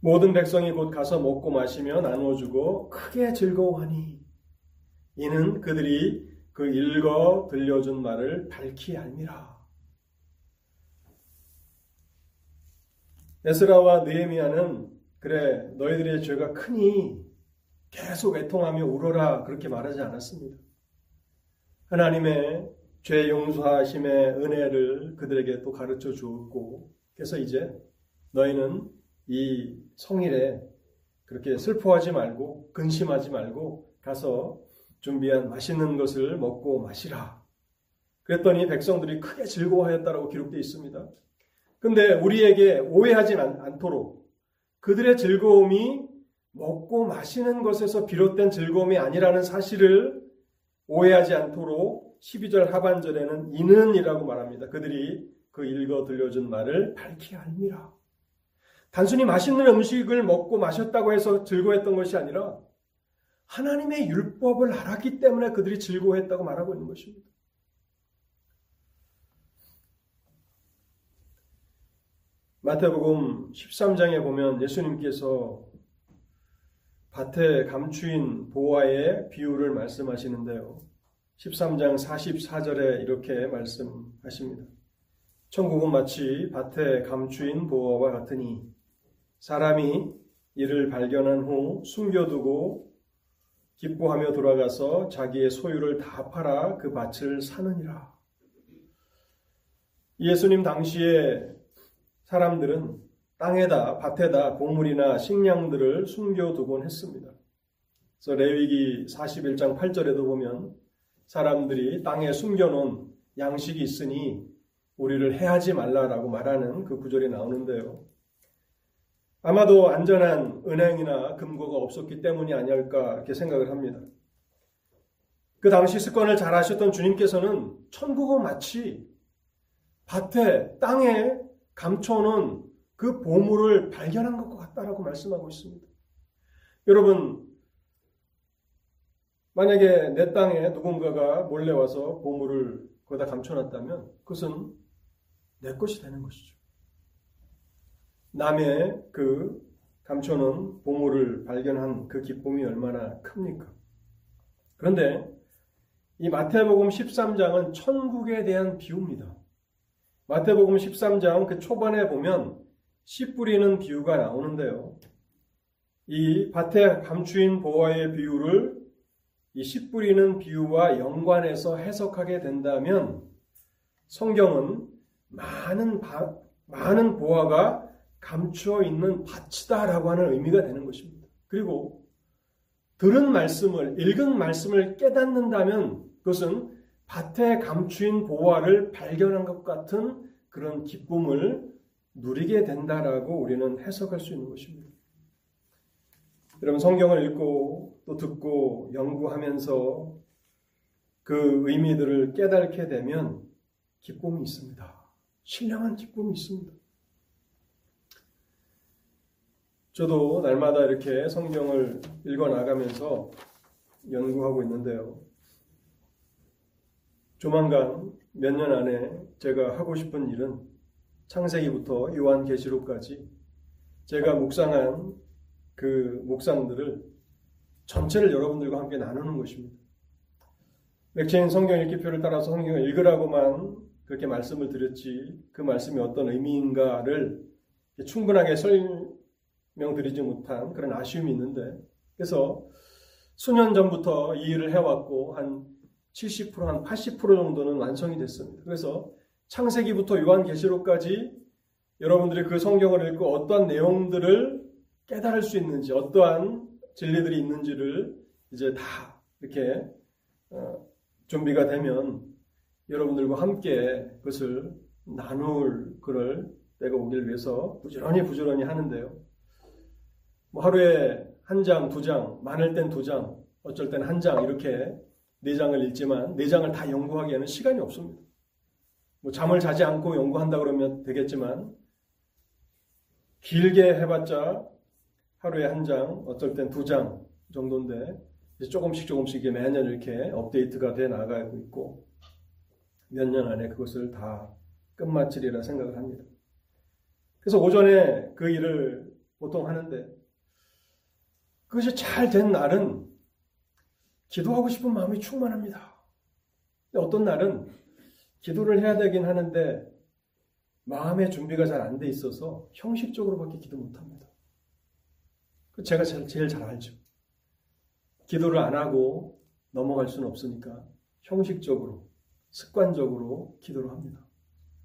모든 백성이 곧 가서 먹고 마시며 나누어주고 크게 즐거워하니 이는 그들이 그 읽어 들려준 말을 밝히 알미라. 에스라와 느헤미야는 그래 너희들의 죄가 크니 계속 애통하며 울어라 그렇게 말하지 않았습니다. 하나님의 죄 용서하심의 은혜를 그들에게 또 가르쳐 주었고 그래서 이제 너희는 이 성일에 그렇게 슬퍼하지 말고 근심하지 말고 가서 준비한 맛있는 것을 먹고 마시라. 그랬더니 백성들이 크게 즐거워하였다라고 기록되어 있습니다. 근데 우리에게 오해하지 않도록 그들의 즐거움이 먹고 마시는 것에서 비롯된 즐거움이 아니라는 사실을 오해하지 않도록 십이 절 하반절에는 이는 이라고 말합니다. 그들이 그 읽어 들려준 말을 밝히 알미라. 단순히 맛있는 음식을 먹고 마셨다고 해서 즐거워했던 것이 아니라 하나님의 율법을 알았기 때문에 그들이 즐거워했다고 말하고 있는 것입니다. 마태복음 십삼 장에 보면 예수님께서 밭에 감추인 보화의 비유를 말씀하시는데요. 십삼 장 사십사 절에 이렇게 말씀하십니다. 천국은 마치 밭에 감추인 보화와 같으니 사람이 이를 발견한 후 숨겨두고 기뻐하며 돌아가서 자기의 소유를 다 팔아 그 밭을 사느니라. 예수님 당시에 사람들은 땅에다 밭에다 곡물이나 식량들을 숨겨두곤 했습니다. 그래서 레위기 사십일 장 팔 절에도 보면 사람들이 땅에 숨겨놓은 양식이 있으니 우리를 해하지 말라라고 말하는 그 구절이 나오는데요. 아마도 안전한 은행이나 금고가 없었기 때문이 아닐까 이렇게 생각을 합니다. 그 당시 습관을 잘 아셨던 주님께서는 천국은 마치 밭에 땅에 감춰놓은 그 보물을 발견한 것과 같다라고 말씀하고 있습니다. 여러분, 만약에 내 땅에 누군가가 몰래 와서 보물을 거기다 감춰놨다면 그것은 내 것이 되는 것이죠. 남의 그 감춰놓은 보물을 발견한 그 기쁨이 얼마나 큽니까? 그런데 이 마태복음 십삼 장은 천국에 대한 비유입니다. 마태복음 십삼 장 그 초반에 보면 씨 뿌리는 비유가 나오는데요. 이 밭에 감추인 보화의 비유를 이 씨 뿌리는 비유와 연관해서 해석하게 된다면 성경은 많은, 바, 많은 보화가 감추어 있는 밭이다라고 하는 의미가 되는 것입니다. 그리고 들은 말씀을, 읽은 말씀을 깨닫는다면 그것은 밭에 감추인 보화를 발견한 것 같은 그런 기쁨을 누리게 된다라고 우리는 해석할 수 있는 것입니다. 여러분 성경을 읽고 또 듣고 연구하면서 그 의미들을 깨닫게 되면 기쁨이 있습니다. 신령한 기쁨이 있습니다. 저도 날마다 이렇게 성경을 읽어나가면서 연구하고 있는데요. 조만간 몇 년 안에 제가 하고 싶은 일은 창세기부터 요한계시록까지 제가 묵상한 그 묵상들을 전체를 여러분들과 함께 나누는 것입니다. 맥체인 성경 읽기표를 따라서 성경을 읽으라고만 그렇게 말씀을 드렸지 그 말씀이 어떤 의미인가를 충분하게 설명드리지 못한 그런 아쉬움이 있는데, 그래서 수년 전부터 이 일을 해왔고 한 칠십 퍼센트, 한 팔십 퍼센트 정도는 완성이 됐습니다. 그래서 창세기부터 요한계시록까지 여러분들이 그 성경을 읽고 어떠한 내용들을 깨달을 수 있는지, 어떠한 진리들이 있는지를 이제 다 이렇게 준비가 되면 여러분들과 함께 그것을 나눌 그럴 때가 오길 위해서 부지런히 부지런히 하는데요. 뭐 하루에 한 장, 두 장, 많을 땐 두 장, 어쩔 땐 한 장 이렇게 네 장을 읽지만 네 장을 다 연구하기에는 시간이 없습니다. 뭐 잠을 자지 않고 연구한다 그러면 되겠지만 길게 해봤자 하루에 한 장, 어쩔 땐 두 장 정도인데 이제 조금씩 조금씩 매년 이렇게 업데이트가 돼 나가고 있고 몇 년 안에 그것을 다 끝마치리라 생각을 합니다. 그래서 오전에 그 일을 보통 하는데 그것이 잘 된 날은 기도하고 싶은 마음이 충만합니다. 근데 어떤 날은 기도를 해야 되긴 하는데 마음의 준비가 잘 안 돼 있어서 형식적으로밖에 기도 못합니다. 제가 제일, 제일 잘 알죠. 기도를 안 하고 넘어갈 수는 없으니까 형식적으로, 습관적으로 기도를 합니다.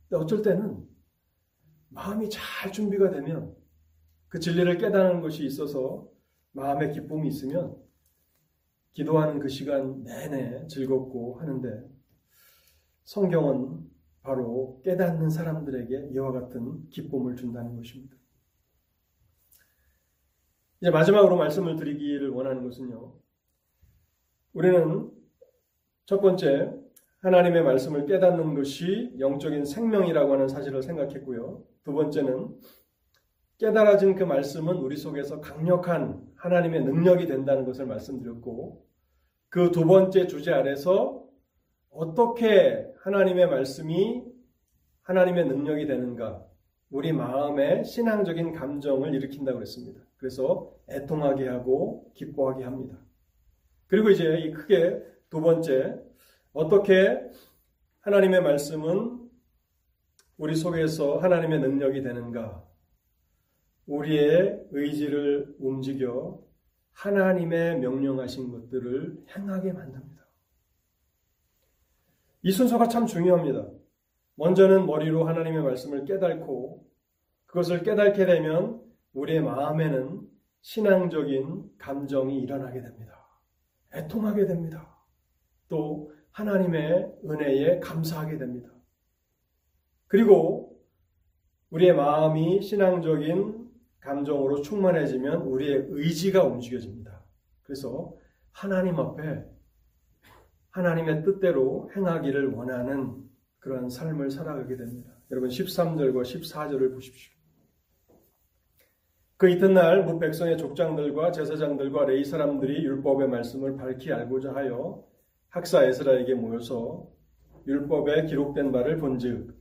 근데 어쩔 때는 마음이 잘 준비가 되면 그 진리를 깨닫는 것이 있어서 마음의 기쁨이 있으면 기도하는 그 시간 내내 즐겁고 하는데, 성경은 바로 깨닫는 사람들에게 이와 같은 기쁨을 준다는 것입니다. 이제 마지막으로 말씀을 드리기를 원하는 것은요, 우리는 첫 번째 하나님의 말씀을 깨닫는 것이 영적인 생명이라고 하는 사실을 생각했고요. 두 번째는 깨달아진 그 말씀은 우리 속에서 강력한 하나님의 능력이 된다는 것을 말씀드렸고, 그 두 번째 주제 아래서 어떻게 하나님의 말씀이 하나님의 능력이 되는가, 우리 마음에 신앙적인 감정을 일으킨다고 했습니다. 그래서 애통하게 하고 기뻐하게 합니다. 그리고 이제 이 크게 두 번째, 어떻게 하나님의 말씀은 우리 속에서 하나님의 능력이 되는가, 우리의 의지를 움직여 하나님의 명령하신 것들을 행하게 만듭니다. 이 순서가 참 중요합니다. 먼저는 머리로 하나님의 말씀을 깨닫고 그것을 깨닫게 되면 우리의 마음에는 신앙적인 감정이 일어나게 됩니다. 애통하게 됩니다. 또 하나님의 은혜에 감사하게 됩니다. 그리고 우리의 마음이 신앙적인 감정으로 충만해지면 우리의 의지가 움직여집니다. 그래서 하나님 앞에 하나님의 뜻대로 행하기를 원하는 그러한 삶을 살아가게 됩니다. 여러분 십삼 절과 십사 절을 보십시오. 그 이튿날 뭇 백성의 족장들과 제사장들과 레위 사람들이 율법의 말씀을 밝히 알고자 하여 학사 에스라에게 모여서 율법에 기록된 바를 본즉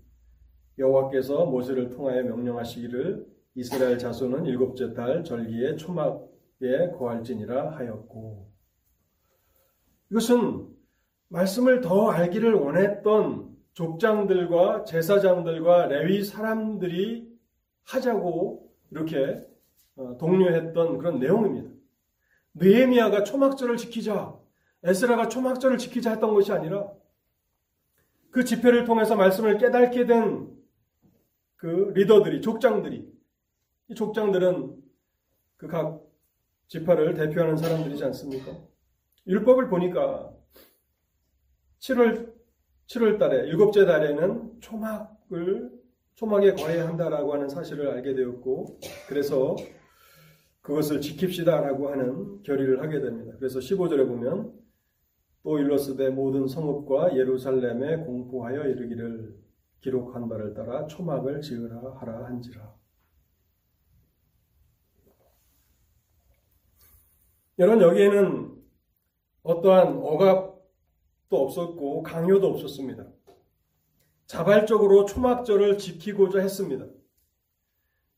여호와께서 모세를 통하여 명령하시기를 이스라엘 자손은 일곱째 달 절기의 초막에 거할지니라 하였고, 이것은 말씀을 더 알기를 원했던 족장들과 제사장들과 레위 사람들이 하자고 이렇게 독려했던 그런 내용입니다. 느헤미야가 초막절을 지키자, 에스라가 초막절을 지키자 했던 것이 아니라 그 집회를 통해서 말씀을 깨닫게 된 그 리더들이, 족장들이, 이 족장들은 그 각 지파를 대표하는 사람들이지 않습니까? 율법을 보니까 칠월, 칠월 달에, 일곱째 달에는 초막을, 초막에 거해야 한다라고 하는 사실을 알게 되었고, 그래서 그것을 지킵시다라고 하는 결의를 하게 됩니다. 그래서 십오 절에 보면 또 일러스되 모든 성읍과 예루살렘에 공포하여 이르기를 기록한 바를 따라 초막을 지으라 하라 한지라. 여러분, 여기에는 어떠한 억압도 없었고 강요도 없었습니다. 자발적으로 초막절을 지키고자 했습니다.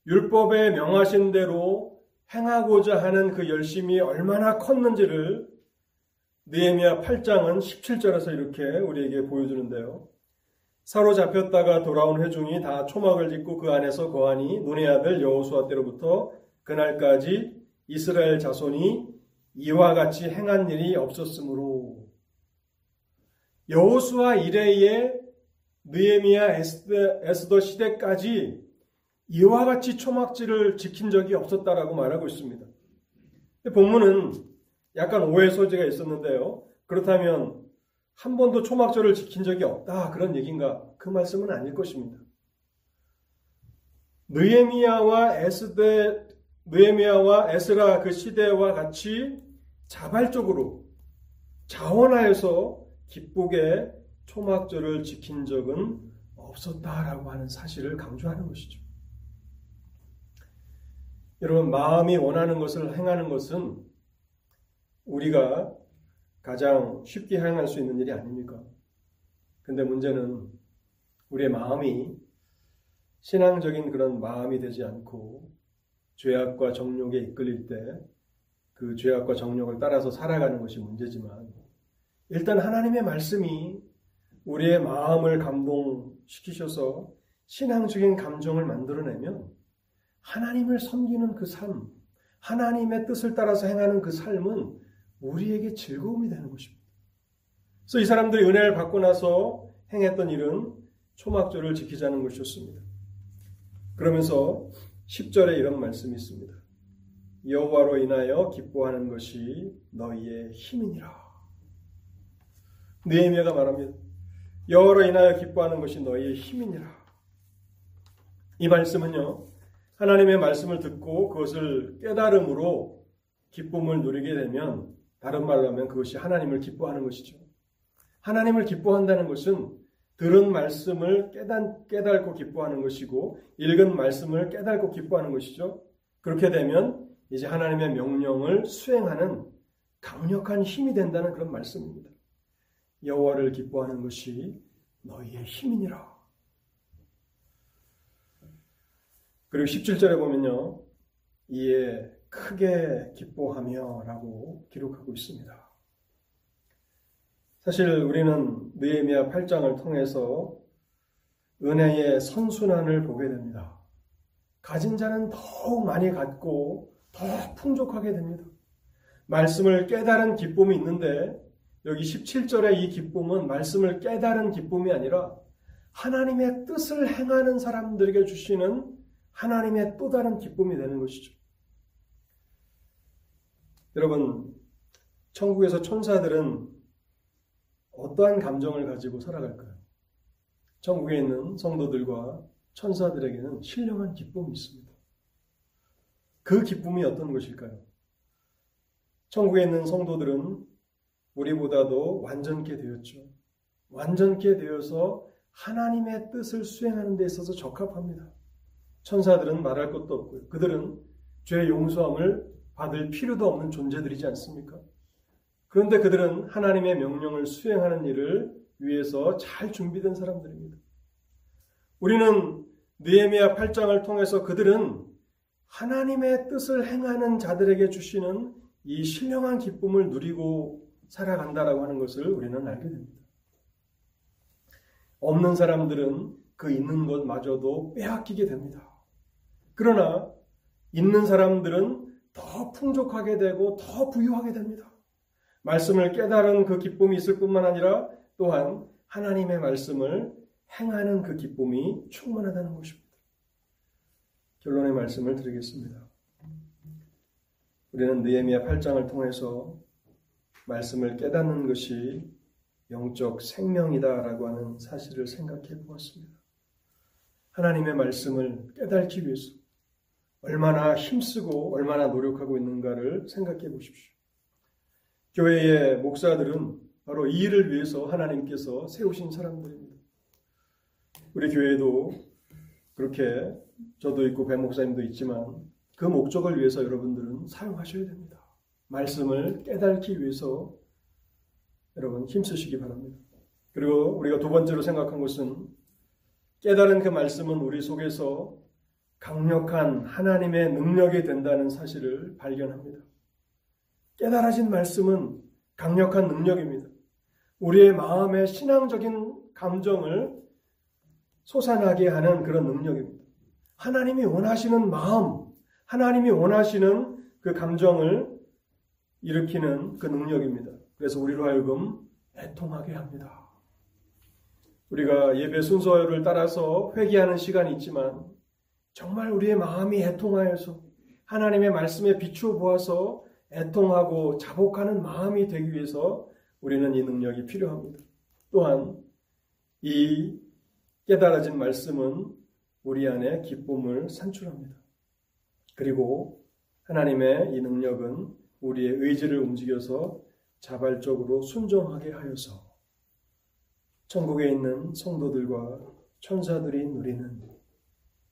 율법에 명하신 대로 행하고자 하는 그 열심이 얼마나 컸는지를 느헤미야 팔 장은 십칠 절에서 이렇게 우리에게 보여주는데요. 사로잡혔다가 돌아온 회중이 다 초막을 짓고 그 안에서 거하니 눈의 아들 여호수아 때로부터 그날까지 이스라엘 자손이 이와 같이 행한 일이 없었으므로. 여호수아 이래의 느헤미야 에스더 시대까지 이와 같이 초막지를 지킨 적이 없었다라고 말하고 있습니다. 본문은 약간 오해 소지가 있었는데요. 그렇다면 한 번도 초막절을 지킨 적이 없다, 그런 얘기인가? 그 말씀은 아닐 것입니다. 느헤미야와 에스데, 느헤미야와 에스라 그 시대와 같이 자발적으로 자원하여서 기쁘게 초막절을 지킨 적은 없었다라고 하는 사실을 강조하는 것이죠. 여러분, 마음이 원하는 것을 행하는 것은 우리가 가장 쉽게 행할 수 있는 일이 아닙니까? 근데 문제는 우리의 마음이 신앙적인 그런 마음이 되지 않고 죄악과 정욕에 이끌릴 때 그 죄악과 정욕을 따라서 살아가는 것이 문제지만, 일단 하나님의 말씀이 우리의 마음을 감동시키셔서 신앙적인 감정을 만들어내면 하나님을 섬기는 그 삶, 하나님의 뜻을 따라서 행하는 그 삶은 우리에게 즐거움이 되는 것입니다. 그래서 이 사람들이 은혜를 받고 나서 행했던 일은 초막절을 지키자는 것이었습니다. 그러면서 십 절에 이런 말씀이 있습니다. 여호와로 인하여 기뻐하는 것이 너희의 힘이니라. 느헤미야가 말합니다. 여호와로 인하여 기뻐하는 것이 너희의 힘이니라. 이 말씀은요, 하나님의 말씀을 듣고 그것을 깨달음으로 기쁨을 누리게 되면, 다른 말로 하면 그것이 하나님을 기뻐하는 것이죠. 하나님을 기뻐한다는 것은 들은 말씀을 깨닫고 기뻐하는 것이고, 읽은 말씀을 깨닫고 기뻐하는 것이죠. 그렇게 되면 이제 하나님의 명령을 수행하는 강력한 힘이 된다는 그런 말씀입니다. 여호와를 기뻐하는 것이 너희의 힘이니라. 그리고 십칠 절에 보면요, 이에 크게 기뻐하며 라고 기록하고 있습니다. 사실 우리는 느헤미야 팔 장을 통해서 은혜의 선순환을 보게 됩니다. 가진 자는 더욱 많이 갖고 더 풍족하게 됩니다. 말씀을 깨달은 기쁨이 있는데, 여기 십칠 절의 이 기쁨은 말씀을 깨달은 기쁨이 아니라 하나님의 뜻을 행하는 사람들에게 주시는 하나님의 또 다른 기쁨이 되는 것이죠. 여러분, 천국에서 천사들은 어떠한 감정을 가지고 살아갈까요? 천국에 있는 성도들과 천사들에게는 신령한 기쁨이 있습니다. 그 기쁨이 어떤 것일까요? 천국에 있는 성도들은 우리보다도 완전케 되었죠. 완전케 되어서 하나님의 뜻을 수행하는 데 있어서 적합합니다. 천사들은 말할 것도 없고요. 그들은 죄의 용서함을 받을 필요도 없는 존재들이지 않습니까? 그런데 그들은 하나님의 명령을 수행하는 일을 위해서 잘 준비된 사람들입니다. 우리는 느헤미야 팔 장을 통해서 그들은 하나님의 뜻을 행하는 자들에게 주시는 이 신령한 기쁨을 누리고 살아간다라고 하는 것을 우리는 알게 됩니다. 없는 사람들은 그 있는 것마저도 빼앗기게 됩니다. 그러나 있는 사람들은 더 풍족하게 되고 더 부유하게 됩니다. 말씀을 깨달은 그 기쁨이 있을 뿐만 아니라 또한 하나님의 말씀을 행하는 그 기쁨이 충분하다는 것입니다. 결론의 말씀을 드리겠습니다. 우리는 느헤미야 팔 장을 통해서 말씀을 깨닫는 것이 영적 생명이다라고 하는 사실을 생각해 보았습니다. 하나님의 말씀을 깨닫기 위해서 얼마나 힘쓰고 얼마나 노력하고 있는가를 생각해 보십시오. 교회의 목사들은 바로 이 일을 위해서 하나님께서 세우신 사람들입니다. 우리 교회도 그렇게, 저도 있고 배 목사님도 있지만 그 목적을 위해서 여러분들은 사용하셔야 됩니다. 말씀을 깨닫기 위해서 여러분 힘쓰시기 바랍니다. 그리고 우리가 두 번째로 생각한 것은 깨달은 그 말씀은 우리 속에서 강력한 하나님의 능력이 된다는 사실을 발견합니다. 깨달아진 말씀은 강력한 능력입니다. 우리의 마음의 신앙적인 감정을 솟아나게 하는 그런 능력입니다. 하나님이 원하시는 마음, 하나님이 원하시는 그 감정을 일으키는 그 능력입니다. 그래서 우리로 하여금 애통하게 합니다. 우리가 예배 순서를 따라서 회개하는 시간이 있지만 정말 우리의 마음이 애통하여서 하나님의 말씀에 비추어 보아서 애통하고 자복하는 마음이 되기 위해서 우리는 이 능력이 필요합니다. 또한 이 깨달아진 말씀은 우리 안에 기쁨을 산출합니다. 그리고 하나님의 이 능력은 우리의 의지를 움직여서 자발적으로 순종하게 하여서 천국에 있는 성도들과 천사들이 누리는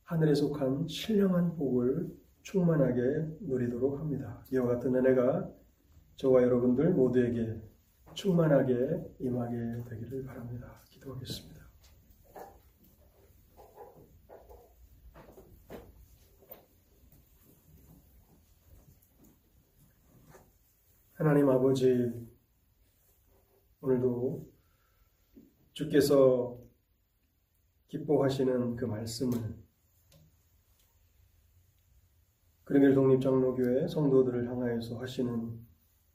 하늘에 속한 신령한 복을 충만하게 누리도록 합니다. 이와 같은 은혜가 저와 여러분들 모두에게 충만하게 임하게 되기를 바랍니다. 기도하겠습니다. 하나님 아버지, 오늘도 주께서 기뻐하시는 그 말씀을 그린길 독립장로교회 성도들을 향하여서 하시는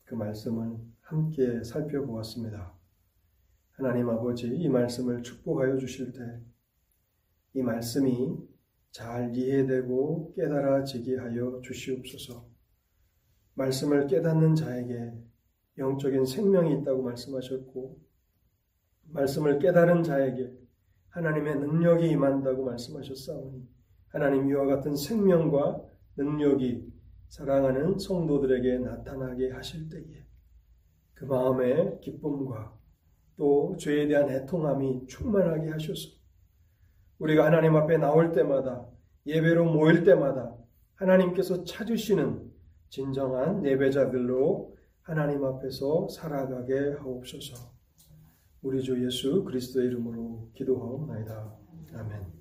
그 말씀을 함께 살펴보았습니다. 하나님 아버지, 이 말씀을 축복하여 주실 때 이 말씀이 잘 이해되고 깨달아지게 하여 주시옵소서. 말씀을 깨닫는 자에게 영적인 생명이 있다고 말씀하셨고, 말씀을 깨달은 자에게 하나님의 능력이 임한다고 말씀하셨사오니 하나님 이와 같은 생명과 능력이 사랑하는 성도들에게 나타나게 하실 때에 그 마음의 기쁨과 또 죄에 대한 애통함이 충만하게 하셔서 우리가 하나님 앞에 나올 때마다, 예배로 모일 때마다 하나님께서 찾으시는 진정한 예배자들로 하나님 앞에서 살아가게 하옵소서. 우리 주 예수 그리스도의 이름으로 기도하옵나이다. 아멘.